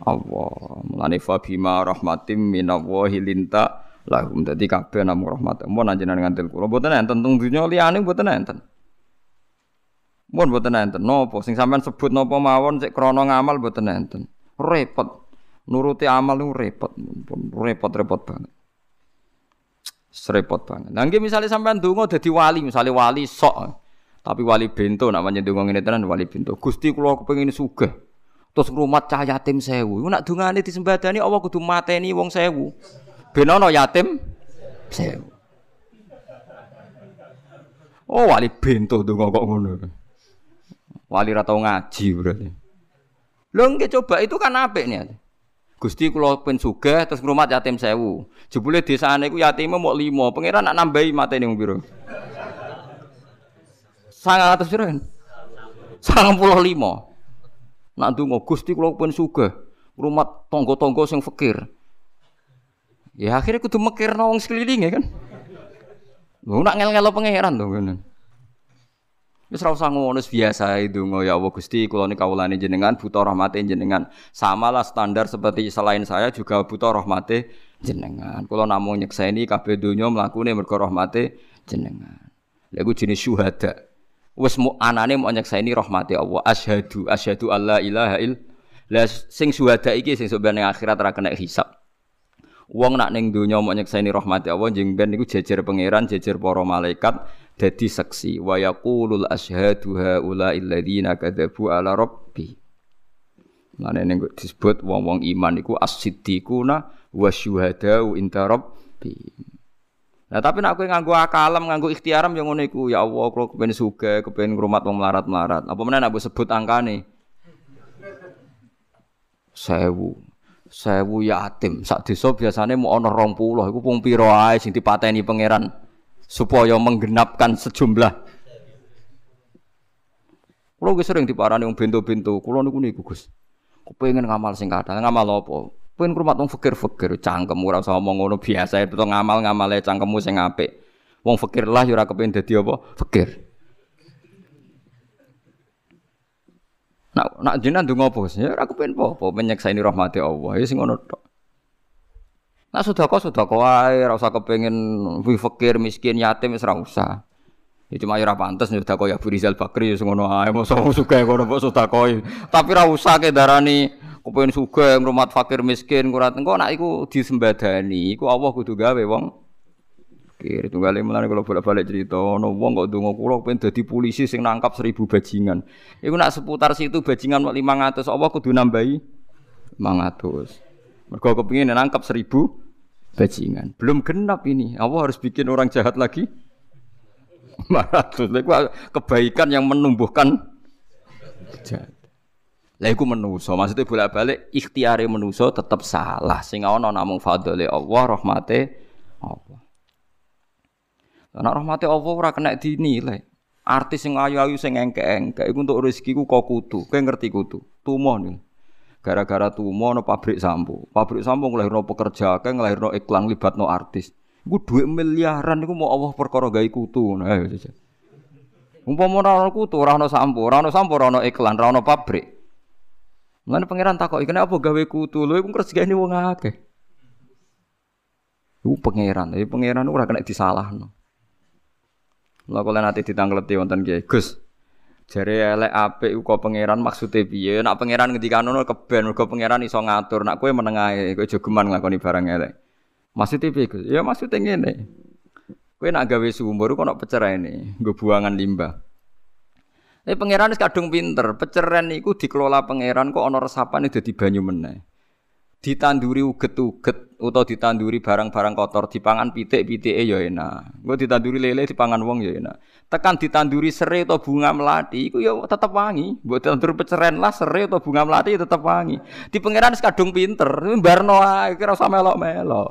Allah. Mulane fa bima rahmatim minallahi linta lahum dadi kabeh namung rahmat. Mun njenengan ngantil kula mboten enten teng dunya liyane mboten enten. Mun mboten enten napa sing sampean sebut napa mawon sik krana ngamal mboten enten. Repot. Nuruti amal niku repot, repot-repot banget. Serepot banget. Lah nggih misale sampean donga dadi wali, misale wali sok. Tapi wali bento nek pancen donga ngene tenan wali bento. Gusti kula kepengin sugih. Terus ngrumat cah yatim sewu. Iku nek dongane disembadani Allah kudu mateni wong sewu. Ben ana yatim sewu. Oh, wali bento donga kok ngono. Wali ra tau ngaji berarti. Lho nggih coba itu kan apik niate. Gusti kula pen sugih terus ngrumat yatim sewu. Jebule desane iku yatime mok lima. Pangeran nak nambahi matene wong pira? sangat ratus pira? enam puluh lima. Nak ndonga Gusti kula pen sugih, ngrumat tangga-tangga sing fakir. Ya akhirnya kudu mikirno wong sekelilinge kan. Lho nak ngel-ngelo pangeran to ngono. Wis ora usah ngono biasa ndonga ya Allah Gusti kula niki kawulane jenengan buta rahmate jenengan. Samalah standar seperti selain saya juga buta rahmate jenengan. Kula namung nyekseni kabeh donya mlakune mergo rahmate jenengan. Lha iku jenis syuhada. Wis mu anane mu nyekseni rahmate Allah. Asyhadu asyhadu alla ilaha illallah. Lah sing syuhada iki sing sok ben ning akhirat ra kena hisab. Wong nak ning donya mu nyekseni rahmate Allah jeng ben niku jejer pangeran, jejer para malaikat. Jadi saksi wa yaqulul asyhadu haula alladziina kadzabu ala rabbi. Lan nek disebut wong-wong iman iku as-siddiquna wasyuhadau inta rabbi. Nah tapi nek kowe nganggo akalem, nganggo ikhtiaram ya ngono iku, ya Allah kula kepen sugih, kepen ngrumat wong melarat-melarat. Apa meneh nek disebut angkane? seribu. seribu yatim sak desa biasane mung ana dua puluh iku pung pira ae sing dipateni pangeran. Supaya menggenapkan sejumlah. Kulo ge sering diparani wong bento-bento, kulo niku niku Gus. Kepengin ngamal sing kathah, ngamal apa? Pengin krumat wong fakir-fakir, cangkem ora usah omong ngono biasa, beto ngamal-ngamale cangkemmu sing apik. Wong fakir lah ya ora kepengin dadi apa? Fakir. Nak nak jenengan ndonga apa, Gus? Ya ora kepengin apa-apa, menyekseni rahmate Allah. Ya sing ngono tok. Nah sudah kok sudah kok ae ora usah kepengin fakir miskin yatim wis ora usah. Ya cuma ya ora pantes sudah kok ya Bu Rizal Bakri ya ngono ae mosok sugih ngono kok sudah kok. Tapi ora usah ke darani kepengin sugih ngrumat fakir miskin kurat engko nek iku disembadani iku Allah kudu gawe wong fakir. Tunggale mulane kula bolak-balik cerita ono wong kok ndonga kula kepengin dadi polisi sing nangkap seribu bajingan. Iku nek seputar situ bajingan mok lima ratus Allah kudu nambahi lima ratus. Mergo kepengin nangkap seribu bajingan. Belum genap ini. Allah harus bikin orang jahat lagi. Kebaikan yang menumbuhkan jahat. Lah iku manusa, maksudnya bolak-balik ikhtiare manusa tetap salah. Sing ana namung fadhole Allah, rahmate Allah. Ana rahmate Allah ora kena dinilai. Artis sing ayu-ayu sing engke-engke iku entuk rezekiku kok kudu. Kowe ngerti kudu. Tumoh. Gara-gara tumo ana pabrik sampo. Pabrik sampo nglahirno pekerja, akeh nglahirno iklan libatno artis. Iku dhuwit miliaran iku mau Allah perkara gawe kutu. Nah, umpama ora ana kutu, ora ana sampo, ora ana sampo, ora ana iklan, ora ana pabrik. Mulane pangeran takoki, "Kenapa gawe kutu? Lho iku rezekine wong akeh." Iku pangeran, tapi pangeran ora kena disalahno. Lha kok lan ati ditangkleti wonten kiye, Gus. Jare elek apik iku pangeran maksude piye? Nek pangeran ngendikane ono keben mergo pangeran iso ngatur. Nek kowe meneng ae, kowe jogeman nglakoni barang elek. Maksude piye, Gus? Ya maksude ngene. Kowe nek gawe sumur kok ono pecerene, nggo buangan limbah. Eh pangeran wis kadung pinter. Peceren iku dikelola pangeran kok ono resapane dadi banyu meneh. Ditanduri uget-uget utawa ditanduri barang-barang kotor, dipangan pitik-pitike ya enak. Engko ditanduri lele dipangan wong ya enak. Tekan ditanduri sere atau bunga melati iku ya tetep wangi. Mbok tandur peceren lah sere atau bunga melati ya tetep wangi. Di pangeran wis kadung pinter, mbarno ae kira ora melok-melok.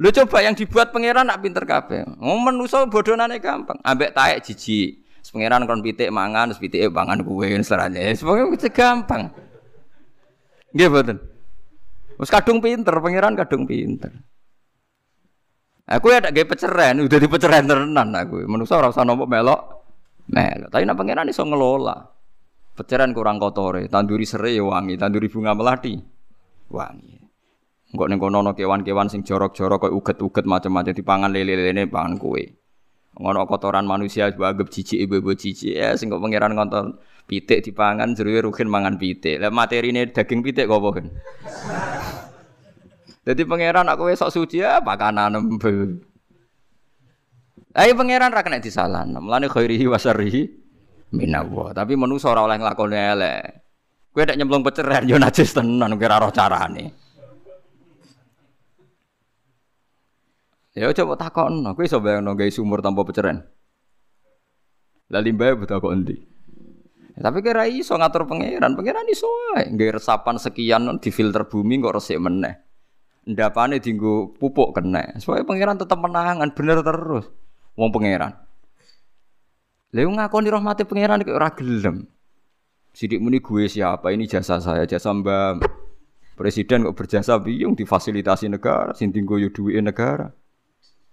Lho coba yang dibuat pangeran nak pinter kabeh. Wong manusa bodonane gampang, ambek taek jijik. Pangeran kon pitik mangan, wis pitike pangan kuwe serane. Semono gampang. Nggih mboten. Wis kadung pinter, pangeran kadung pinter. Aku ya tak gawe peceren, udah dipeceren tenan aku. Manusa ora usah nopo melok. Melok. Tapi nek pangeran iso ngelola. Peceren kurang kotore, tanduri sere ya wangi, tanduri bunga melati wangi. Engko ning kono ana kewan-kewan sing jorok-jorok koyo uget-uget macam-macam dipangan lele-lelene pangan kowe. Ngono kotoran manusia dianggep jijik ibu-ibu jijik ya sing kok pangeran ngontor pitik dipangan jeruwe rugen mangan pitik. Lah materine daging pitik kok apa kan. Dadi pangeran aku wis sok suci ya pakanan nembe. Ayo pangeran ra kena disalahno. Mulane khairihi wasarihi minallah. Tapi manusa ora oleh nglakoni elek. Kowe nek nyemplung peceran yo najis tenan kira roh carane. Ya coba takokno, kowe iso bayangno gawe sumur tanpa peceren. Lah limbahe buta kok endi? Tapi kira iso ngatur pangeran, pangeran iso ae. Nggae resapan sekian difilter bumi kok resik meneh. Ndapane dienggo pupuk kena. Soale pangeran tetep menangan bener terus. Wong pangeran. Lha ngakoni rahmate pangeran kok ora gelem. Sidik muni gue siapa, ini jasa saya, jasa Mbak Presiden kok berjasa biyung difasilitasi negara, sing dienggo yo duwike negara.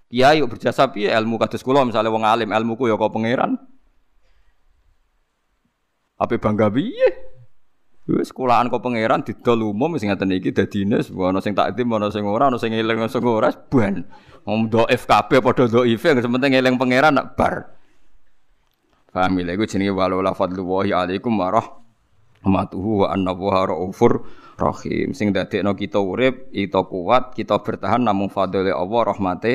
Kiai kok berjasa piye ilmu kados kula misale wong alim, ilmuku yo kok pangeran. Ape bangga piye? Wis sekolahan kok pangeran didol umum sing ngaten iki dadine ana sing takdim ana sing ora, ana sing eling ana sing ora, ban. Wong dhaif kabeh padha dhaife, sing penting eling pangeran nak bar. Paham lha iku jenenge wala fadlullahi alaikum warahmatuhu wa annabuha raufur rahim. Sing dadekno kita urip, kita kuat, kita bertahan namung fadhile Allah, rahmate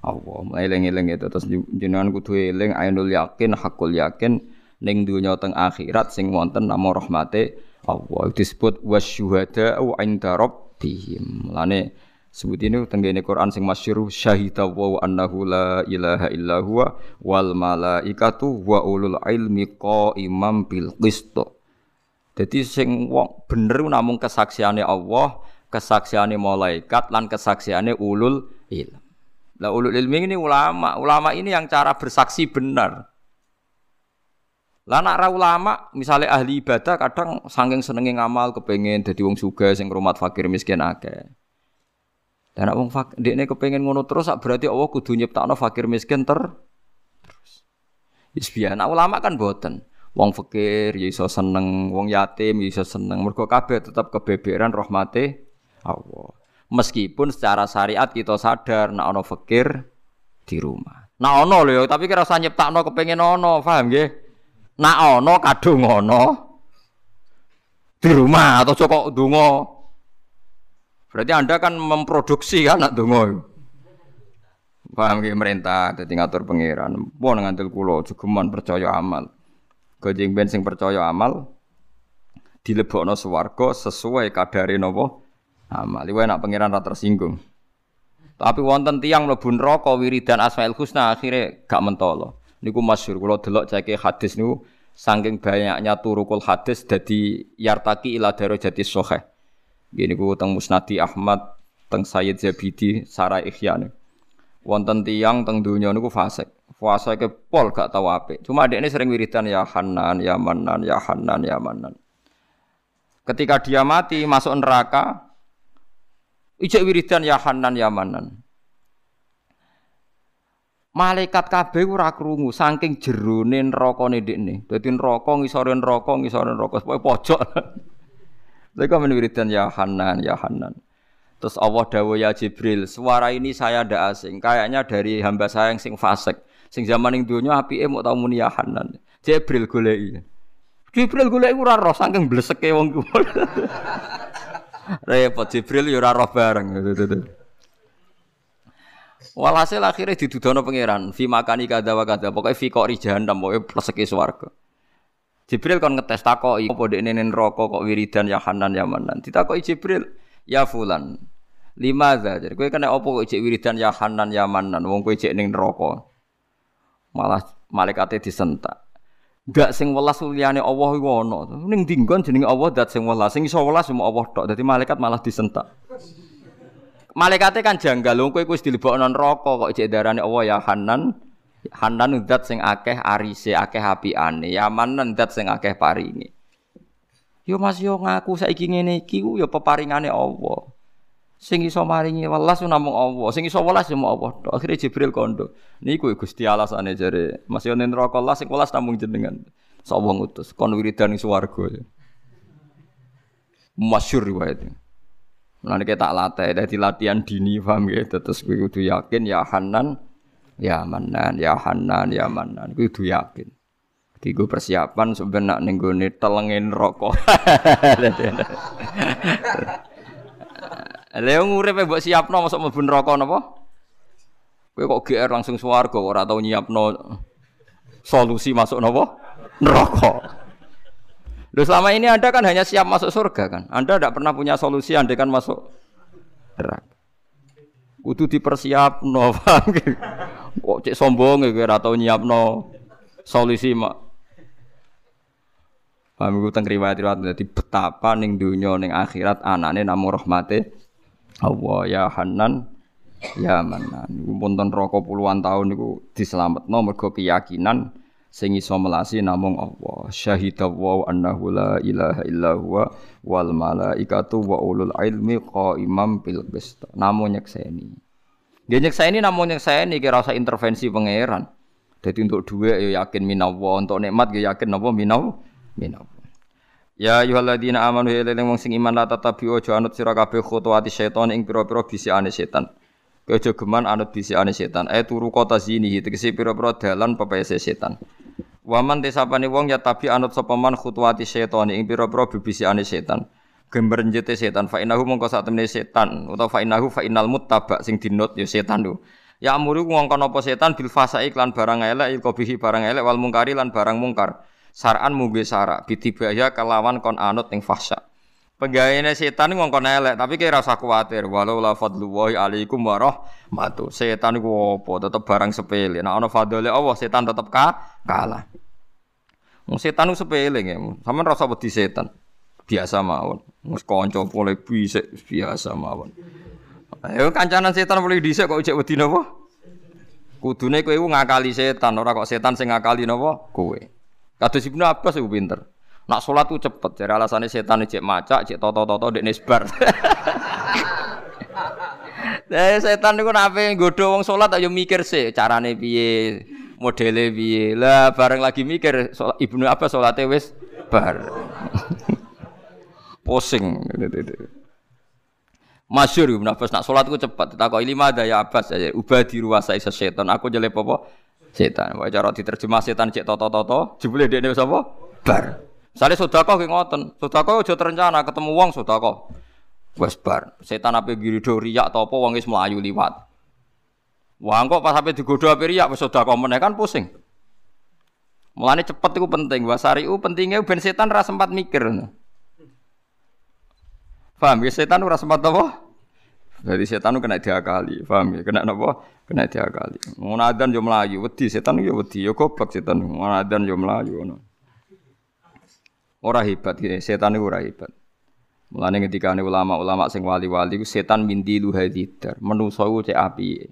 Allah. Eling-eling itu terus jenengan kudu eling ainul yakin, hakul yakin ning dunya teng akhirat sing wonten nama rahmate Allah. Disebut wasyuhada'u 'inda rabbihim. Lane sebut ini tenggene Quran sing masyhur syahida wa annahu la ilaha illa huwa wal malaikatu wa ulul ilmi qaimam bil qist. Dadi sing wong bener namung kesaksiane Allah, kesaksiane malaikat lan kesaksiane ulul ilm. Lah ulul ilmi ini ulama, ulama ini yang cara bersaksi benar. Lah nak ra ulama, misale ahli ibadah kadang saking senenge ngamal kepengin dadi wong sugih sing ngrumat fakir miskin akeh. Lah nak wong fakir ndekne kepengin ngono terus sak berarti Allah kudu nyiptakno fakir miskin ter terus. Wis biyen nak ulama kan boten. Wong fakir ya iso seneng, wong yatim ya iso seneng. Mergo kabeh tetep kebeberan rahmate Allah. Meskipun secara syariat kita sadar nak ana fakir di rumah. Nak ana lho tapi kira usah nyiptakno kepengin ana, paham nggih? Nak ono kadung ono di rumah atau cokok dungo, berarti anda kan memproduksi kan nak dungo. Paham gak merintah, jadi ngatur pengiran. Buang ngantil kulo, jogeman percaya amal. Kejeng ben sing percaya amal, dilebokno swarga sesuai kadare nopo amal. Iwe nak pengiran rata tersinggung. Tapi wonten tiang mlebu neraka wiridan Asmaul Husna akhire gak mentolo. Niku masyhur kula delok cekek hadis niku saking banyaknya turukul hadis dadi yartaki ila darajatis sahih. Nggih niku teng Musnadi Ahmad, teng Sayyid Zabidi Sarai Ihya niku. Wonten tiyang teng donya niku fasik. Fasike pol gak tau apik. Cuma dekne sering wiridan ya Hanan, ya Manan, ya Hanan, ya Manan. Ketika dia mati masuk neraka, ijek wiridan ya Hanan, ya Manan. Malaikat kabeh ora krungu saking jerone nerakane ndekne. Dadi neraka ngisore neraka ngisore neraka pokoke pojok. Lha kok men wiridan ya Hanan ya Hanan. Terus Allah dawuh ya Jibril, suara ini saya ndak asing, kayaknya dari hamba saya yang sing fasik. Sing zaman ning donya apike mok tau muni ya Hanan. Jibril goleki. Jibril goleki ora roh saking bleseke wong kuwi. Repot Jibril yo ora roh bareng. Walhasil akhirnya didudono pangeran, fi makani kada wa kada, pokoke fi kok rijahan tampoke pleseke swarga. Jibril kon ngetes takoki, opo dekne nen neraka kok wiridan ya Hanan ya Manan. Ditakoki Jibril, ya fulan. Limadza? Kowe kena opo kok ijek wiridan ya Hanan ya Manan, wong kowe ijek ning neraka. Malah malaikate disentak. Ndak sing welas liyane Allah iku ana. Ning ndi nggon jenenge Allah zat sing welas, sing iso welas mung Allah tok. Dadi malaikat malah disentak. Malaikate kan janggal, lho kowe wis dilebokno neraka kok jek darane Allah ya Hanan. Hanan zat sing akeh arise, akeh apiane. Ya Manan zat sing akeh parine. Yo Mas yo ngaku saiki ngene iki ku yo peparingane Allah. Sing iso maringi welas namung Allah, sing iso welas yo mung Allah. Akhire Jibril kondo. Niku Gusti alasane jare. Mas yo ning neraka welas sing welas namung jenengan. Sak wong utus kon wiridan ing swarga. Masyhur riwayate. Mulane kita latih, dadi latihan dini paham nggih, terus kuwi kudu yakin ya Hanan, ya Manan, ya Hanan, ya Manan. Kuwi kudu yakin. Digo persiapan sampeyan nak ning gone telenge neraka. Lha nguripe mbok siapno mosok mlebu neraka napa? Kowe kok G R langsung swarga kok ora tau nyiapno solusi masuk napa? Neraka. Loh selama ini Anda kan hanya siap masuk surga kan. Anda tidak pernah punya solusi Anda kan masuk neraka. Kudu dipersiapno, paham nggih. Kok cek sombong kowe ora tau nyiapno solusi mak. Paham iku teng riwayat-riwayat dadi betapa ning donya ning akhirat anane namung rahmate Allah ya Hanan ya Manan. Iku wonten neraka puluhan tahun niku dislametno mergo keyakinan sing iso melasi namung Allah. Syahidallahu annahu la ilaha illa huwa wal malaikatu wa ulul ilmi qaimam bil qist. Namung nyekseni. Nggih nyekseni namung nyekseni kira usah intervensi pangeran. Dadi untuk dhuwit ya yakin minallah, untuk nikmat ya yakin napa minallah. Minallah. Ya ayyuhalladzina amanu ya leleng wong sing iman la tatabi'u aja anut sira kabeh khutuwati setan ing pira-pira bisikane setan. Aja geman anut bisikane setan. Ae turu kota zini tegese pira-pira dalan pepese setan. Waman tesapane wong ya tabi anut sapa man khutuwati setan ing pira-pira bisikane setan. Gember njete setan fa inahu mongko sak temene setan utawa fa inahu fa inal muttaba sing dinut ya setan lho. Ya amuru ngongkon apa setan bil fasai lan barang elek iko bihi barang elek wal mungkari lan barang mungkar. Saran mungge sarak bitibaya kelawan kon anut ing fasa. Penggaweane setan ngongkon elek, tapi kowe ora usah kuwatir. Walau la fadlullahi alaikum warahmatuh. Setan iku apa? Tetep barang sepele. Nek ana fadhole Allah, setan tetep ka, kalah. Wong setan iku sepele nggih. Sampeyan ora usah wedi setan. Biasa mawon. Wis kanca pole bisik biasa mawon. Ayo kancanan setan pole dhisik kok ijek wedi napa? Kudune kowe iku ngakali setan, ora kok setan sing ngakali napa kowe. Kados Ibnu Abbas iku pinter. Nak sholat itu cepat, jadi alasannya setan cek macak, cek toto-toto, dek nisbar. Jadi setan itu nape godo wong sholat, ayo mikir sih, carane piye, modele piye. Lah bareng lagi mikir, sholat, Ibnu Abbas sholatnya wis bar. Pusing. Masyhur Ibnu Abbas, nak sholat itu cepat. Takoi lima daya Abbas, ubah diruasai setan. Aku jelek apa? Setan. Wah cara diterjemah setan cek toto-toto, jebule dekne wis apa? Bar. Sale sedekah ki ngoten. Sedekah aja terencana ketemu wong sedekah. Wes bar. Setan ape ngirido riak ta apa wong wis mlayu liwat. Wah kok pas ape digodho ape riak wis sedekah meneh kan pusing. Mulane cepet iku penting. Wasariu pentinge ben setan ora sempat mikir. Paham ya setan ora sempat apa? Dari setan kena diakali. Paham ya kena napa? Kena diakali. Mun adzan yo mlayu, wedi setan yo wedi yo goblok setan. Mun adzan yo mlayu ngono. Ora hebat iki, setan iku ora hebat. Mulane ngendikane ulama-ulama sing wali-wali iku setan mindilu hadidar. Manusa iku cek apike.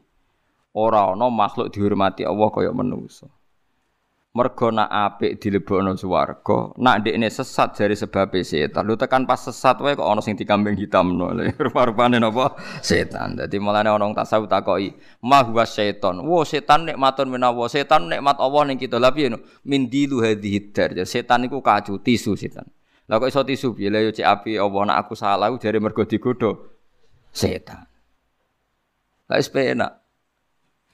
Ora ana makhluk dihormati Allah kaya manusa. Mergo nak apik dilebokno swarga, nak ndekne sesat jare sebabe setan. Lu tekan pas sesat wae kok ana sing dikambing hitamno. Rupa-rupane napa? Setan. Dadi mulane ana tasawuf takoki, "Ma huwa syaiton?" Wo setan nikmatun menawa setan nikmat Allah ning kita. Lha piye no? Mindilu hadihidar. Setan iku kacu tisu setan. Lah kok iso tisu piye? Lah yo cek apik apa nak aku salah jare mergo digodho setan. Lah wis penak.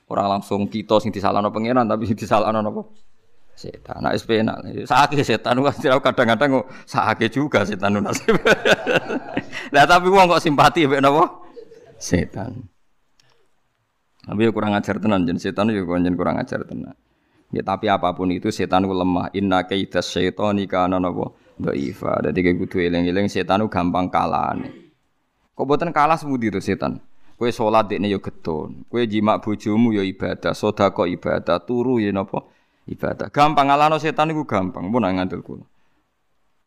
Ora langsung kita sing disalahno pangeran tapi sing disalahno napa? Setan, anak S P nak, sakit setan. Kadang-kadang kok sakit juga setan nasib. Lah tapi uang kok simpati, baik nopo? Setan. Tapi kurang ajar tenan, jen setan juga jen kurang ajar tenan. Ya tapi apapun itu setan ku lemah. Inna kaidas syaitoni kana nopo dhaifa. Dadi kudu eling-eling setan ku gampang kalahane. Kok boten kalah semudi to setan. Kowe salat dekne yo gedon. Kowe jimak bojomu yo ibadah, sedekah ibadah, turu yo nopo? Ibadah. Gampang ngalahno setan iku gampang. Mun ngandel kula.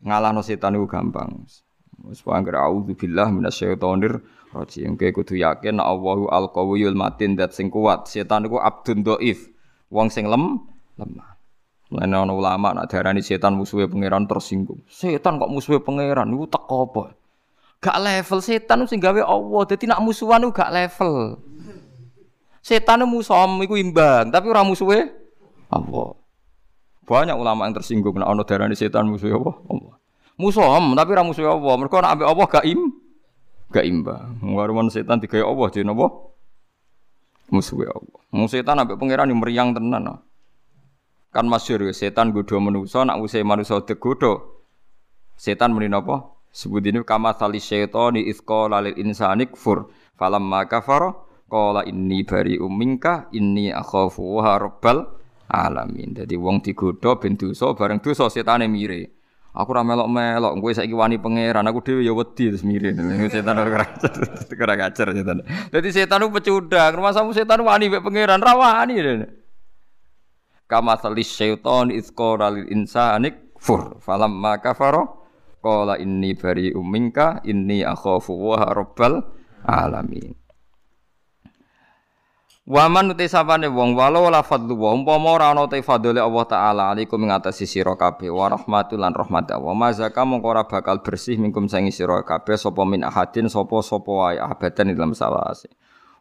Ngalahno setan iku gampang. Wis panggara auzubillahi minasyaitonir rajim. Kowe kudu yakin Allahu al-Qawiyul Matin dat sing kuat. Setan iku abdun dhaif. Wong sing lem, lemah. Lan ana ulama nak darani setan musuhe pangeran tersinggung. Setan kok musuhe pangeran iku teko apa? Gak level setan sing gawe Allah. Dadi nak musuhan iku gak level. Setan musuhmu iku imbang, tapi ora musuhe Allah. Banyak ulama yang tersinggung nek ana darane setan musuh Allah. Allah. Musuham tapi ora musuh Allah. Mergo nek ambek Allah gak im gak imbang. Ngaruman setan digawe Allah jeneng apa? Musuh Allah. Musuh setan ambek pangeran mriyang tenan. Kan masyhur setan godho manusa nek usih manusa digodho. Setan muni napa? Sebutine kama salis syaitani isqala lil insani kfur falamma kafara qala inni bari'um minka inni akhafu rabbal alamin. Dadi wong digodha ben dosa bareng dosa setane mire. Aku ora melok-melok, kowe saiki wani pangeran, aku dhewe ya wedi terus mire. Setan ora ora ngacer setan. Dadi setan ku pecundang, rumasamu setan wani mek pangeran ra wani. Kama salis syaiton izqara lil insani kufur. Falamma kafaro qala inni bari'um minka inni akhafu wa rabbal alamin. Wa man utisabane wong walau la fadlu wa umpama ora ana te fadhole Allah taala alaikum ing atase sira kabeh wa rahmatul lan rahmat wa mazaka mongko ora bakal bersih mingkum sangi sira kabeh sapa min ahadin sapa-sapa wae abadan dalam sawase.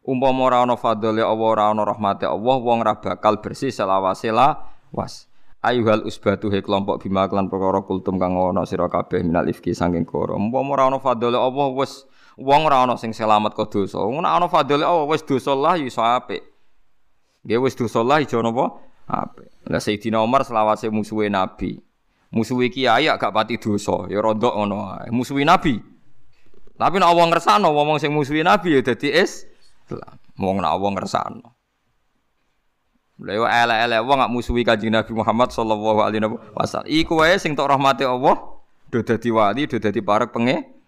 Umpama ora ana fadhole Allah ora ana rahmate Allah wong ora bakal bersih selawase la was. Ayuhal usbatu he kelompok bima kelan perkara kultum kang ana sira kabeh minal ifki saking goro. Umpama ora ana fadhole Allah wis wong ora ana sing selamat kok dosa. Ngono ana fadhile oh wis dosa lah iso apik. Nggih wis dosa lah iso napa? Apik. Lah Sayyidina Umar selawase musuhe Nabi. Musuhi kiai gak pati dosa, ya rondok ngono ae. Musuhi Nabi. Tapi nek wong ngersano wong sing musuhi Nabi ya dadi Islam. Wong nek wong ngersano. Lha elek-elek wong gak musuhi Kanjeng Nabi Muhammad sallallahu alaihi wasallam. Iku wae sing tok rahmate Allah do dadi wali, do dadi parek penge.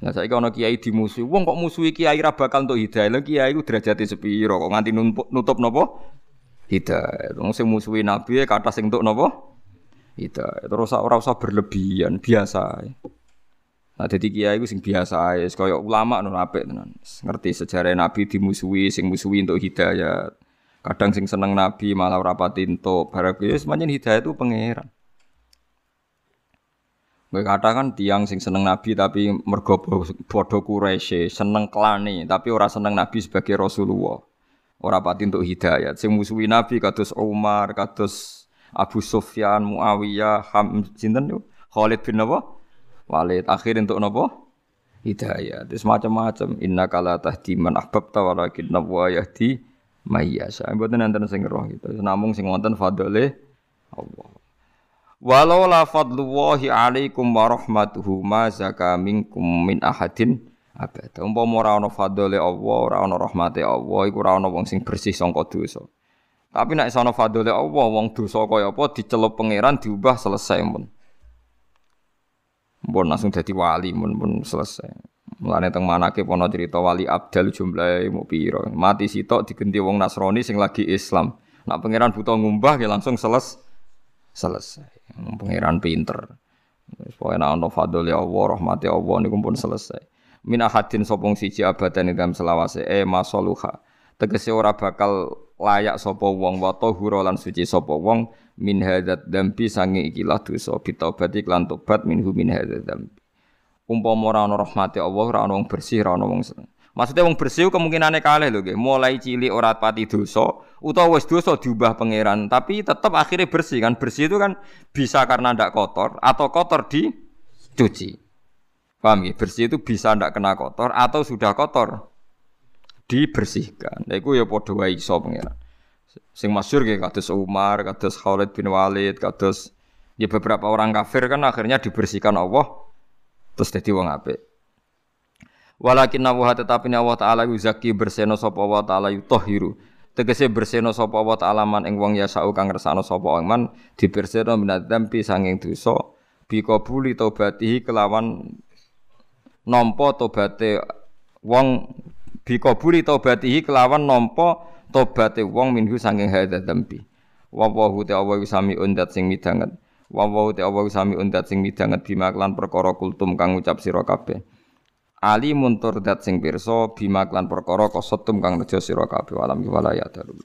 Nah saiki ana kiai dimusuhi, wong kok musuhi kiai ra bakal entuk hidayah. Lah kiai ku derajate sepiro kok nganti nutup napa? Hidayah. Wong sing musuhi nabi kathah sing entuk napa? Hidayah. Terus ora usah berlebihan, biasa. Nah dadi kiai ku sing biasa ae, kaya ulama ngono apik tenan. Ngerti sejarah nabi dimusuhi, sing musuhi entuk hidayah. Kadang sing seneng nabi malah ora pati entuk. Barang wis pancen hidayah itu pangeran. Gue katakan tiang sing seneng Nabi tapi mergo padha Quraisy, seneng klane tapi ora seneng Nabi sebagai Rasulullah. Ora pati untuk hidayat. Sing musuhi Nabi kados Umar, kados Abu Sufyan, Muawiyah, Ham sinten yo? Khalid bin Walid. Akhir untuk napa? Hidayat. Terus macam-macam. Innaka la tahdi man ahbabta walakin wa yahdi may yasha. Mboten nenten sing roh gitu. Namung sing wonten fadhole Allah. Walau la fadlullahi alaikum wa rahmatuhu ma zaka minkum min ahadin abada. Umpama ora ana fadhole Allah, ora ana rahmate Allah, iku ora ana wong sing bersih saka dosa. Tapi nek ana fadhole Allah, wong dosa kaya apa dicelup pangeran diubah selesai mun. Mun langsung dadi wali mun mun selesai. Mulane teng manake ana cerita wali abdal jumlahe mung pira. Mati sitok digenti wong Nasrani sing lagi Islam. Nek pangeran buta ngumbah ya langsung selesai. Selesai. Pangeran pinter. Wis pokoke ana fadhole Allah, rahmate Allah niku pun selesai. Min ahadin sapa siji abadan ing dalam selawase e masaluha. Tegese ora bakal layak sapa wong wa tahura lan suci sapa wong min hadzat dzambi sange ikilah dosa bitaubat lan tobat minhu min hadzat dzambi. Umpama ora ana rahmate Allah, ora ana wong bersih, ora ana wong seneng. Maksudnya wong bersih kemungkinane kalih lho nggih, mulai cilik ora pati dosa utawa wis dosa diubah pangeran, tapi tetap akhirnya bersih kan. Bersih itu kan bisa karena ndak kotor atau kotor dicuci. Paham nggih? Bersih itu bisa ndak kena kotor atau sudah kotor dibersihkan. Lha iku ya padha wae iso pangeran. Sing masyhur nggih kados Umar, kados Khalid bin Walid, kados ya beberapa orang kafir kan akhirnya dibersihkan Allah terus dadi wong apik. Walakin nawaha tetapi Allah Ta'ala yuzaki berseno sopa Allah Ta'ala yutohiru. Tegese berseno sopa Allah Ta'ala man ing wong yasa'u kang resano sopa man diberseno minadzambi sanging dosa bikabuli taubatihi kelawan nampa taubate wong bikabuli taubatihi kelawan nampa taubate wong minhu sanging hadzambi. Wallahu ta'ala yusami'un dat sing midanget. Wallahu ta'ala yusami'un dat sing midanget bimaklan perkara kultum kang ucap sira kabeh. Ali muntur dat sing pirsa bima klan perkara kosotum kang nejo sira kabeh alam wala ya darul.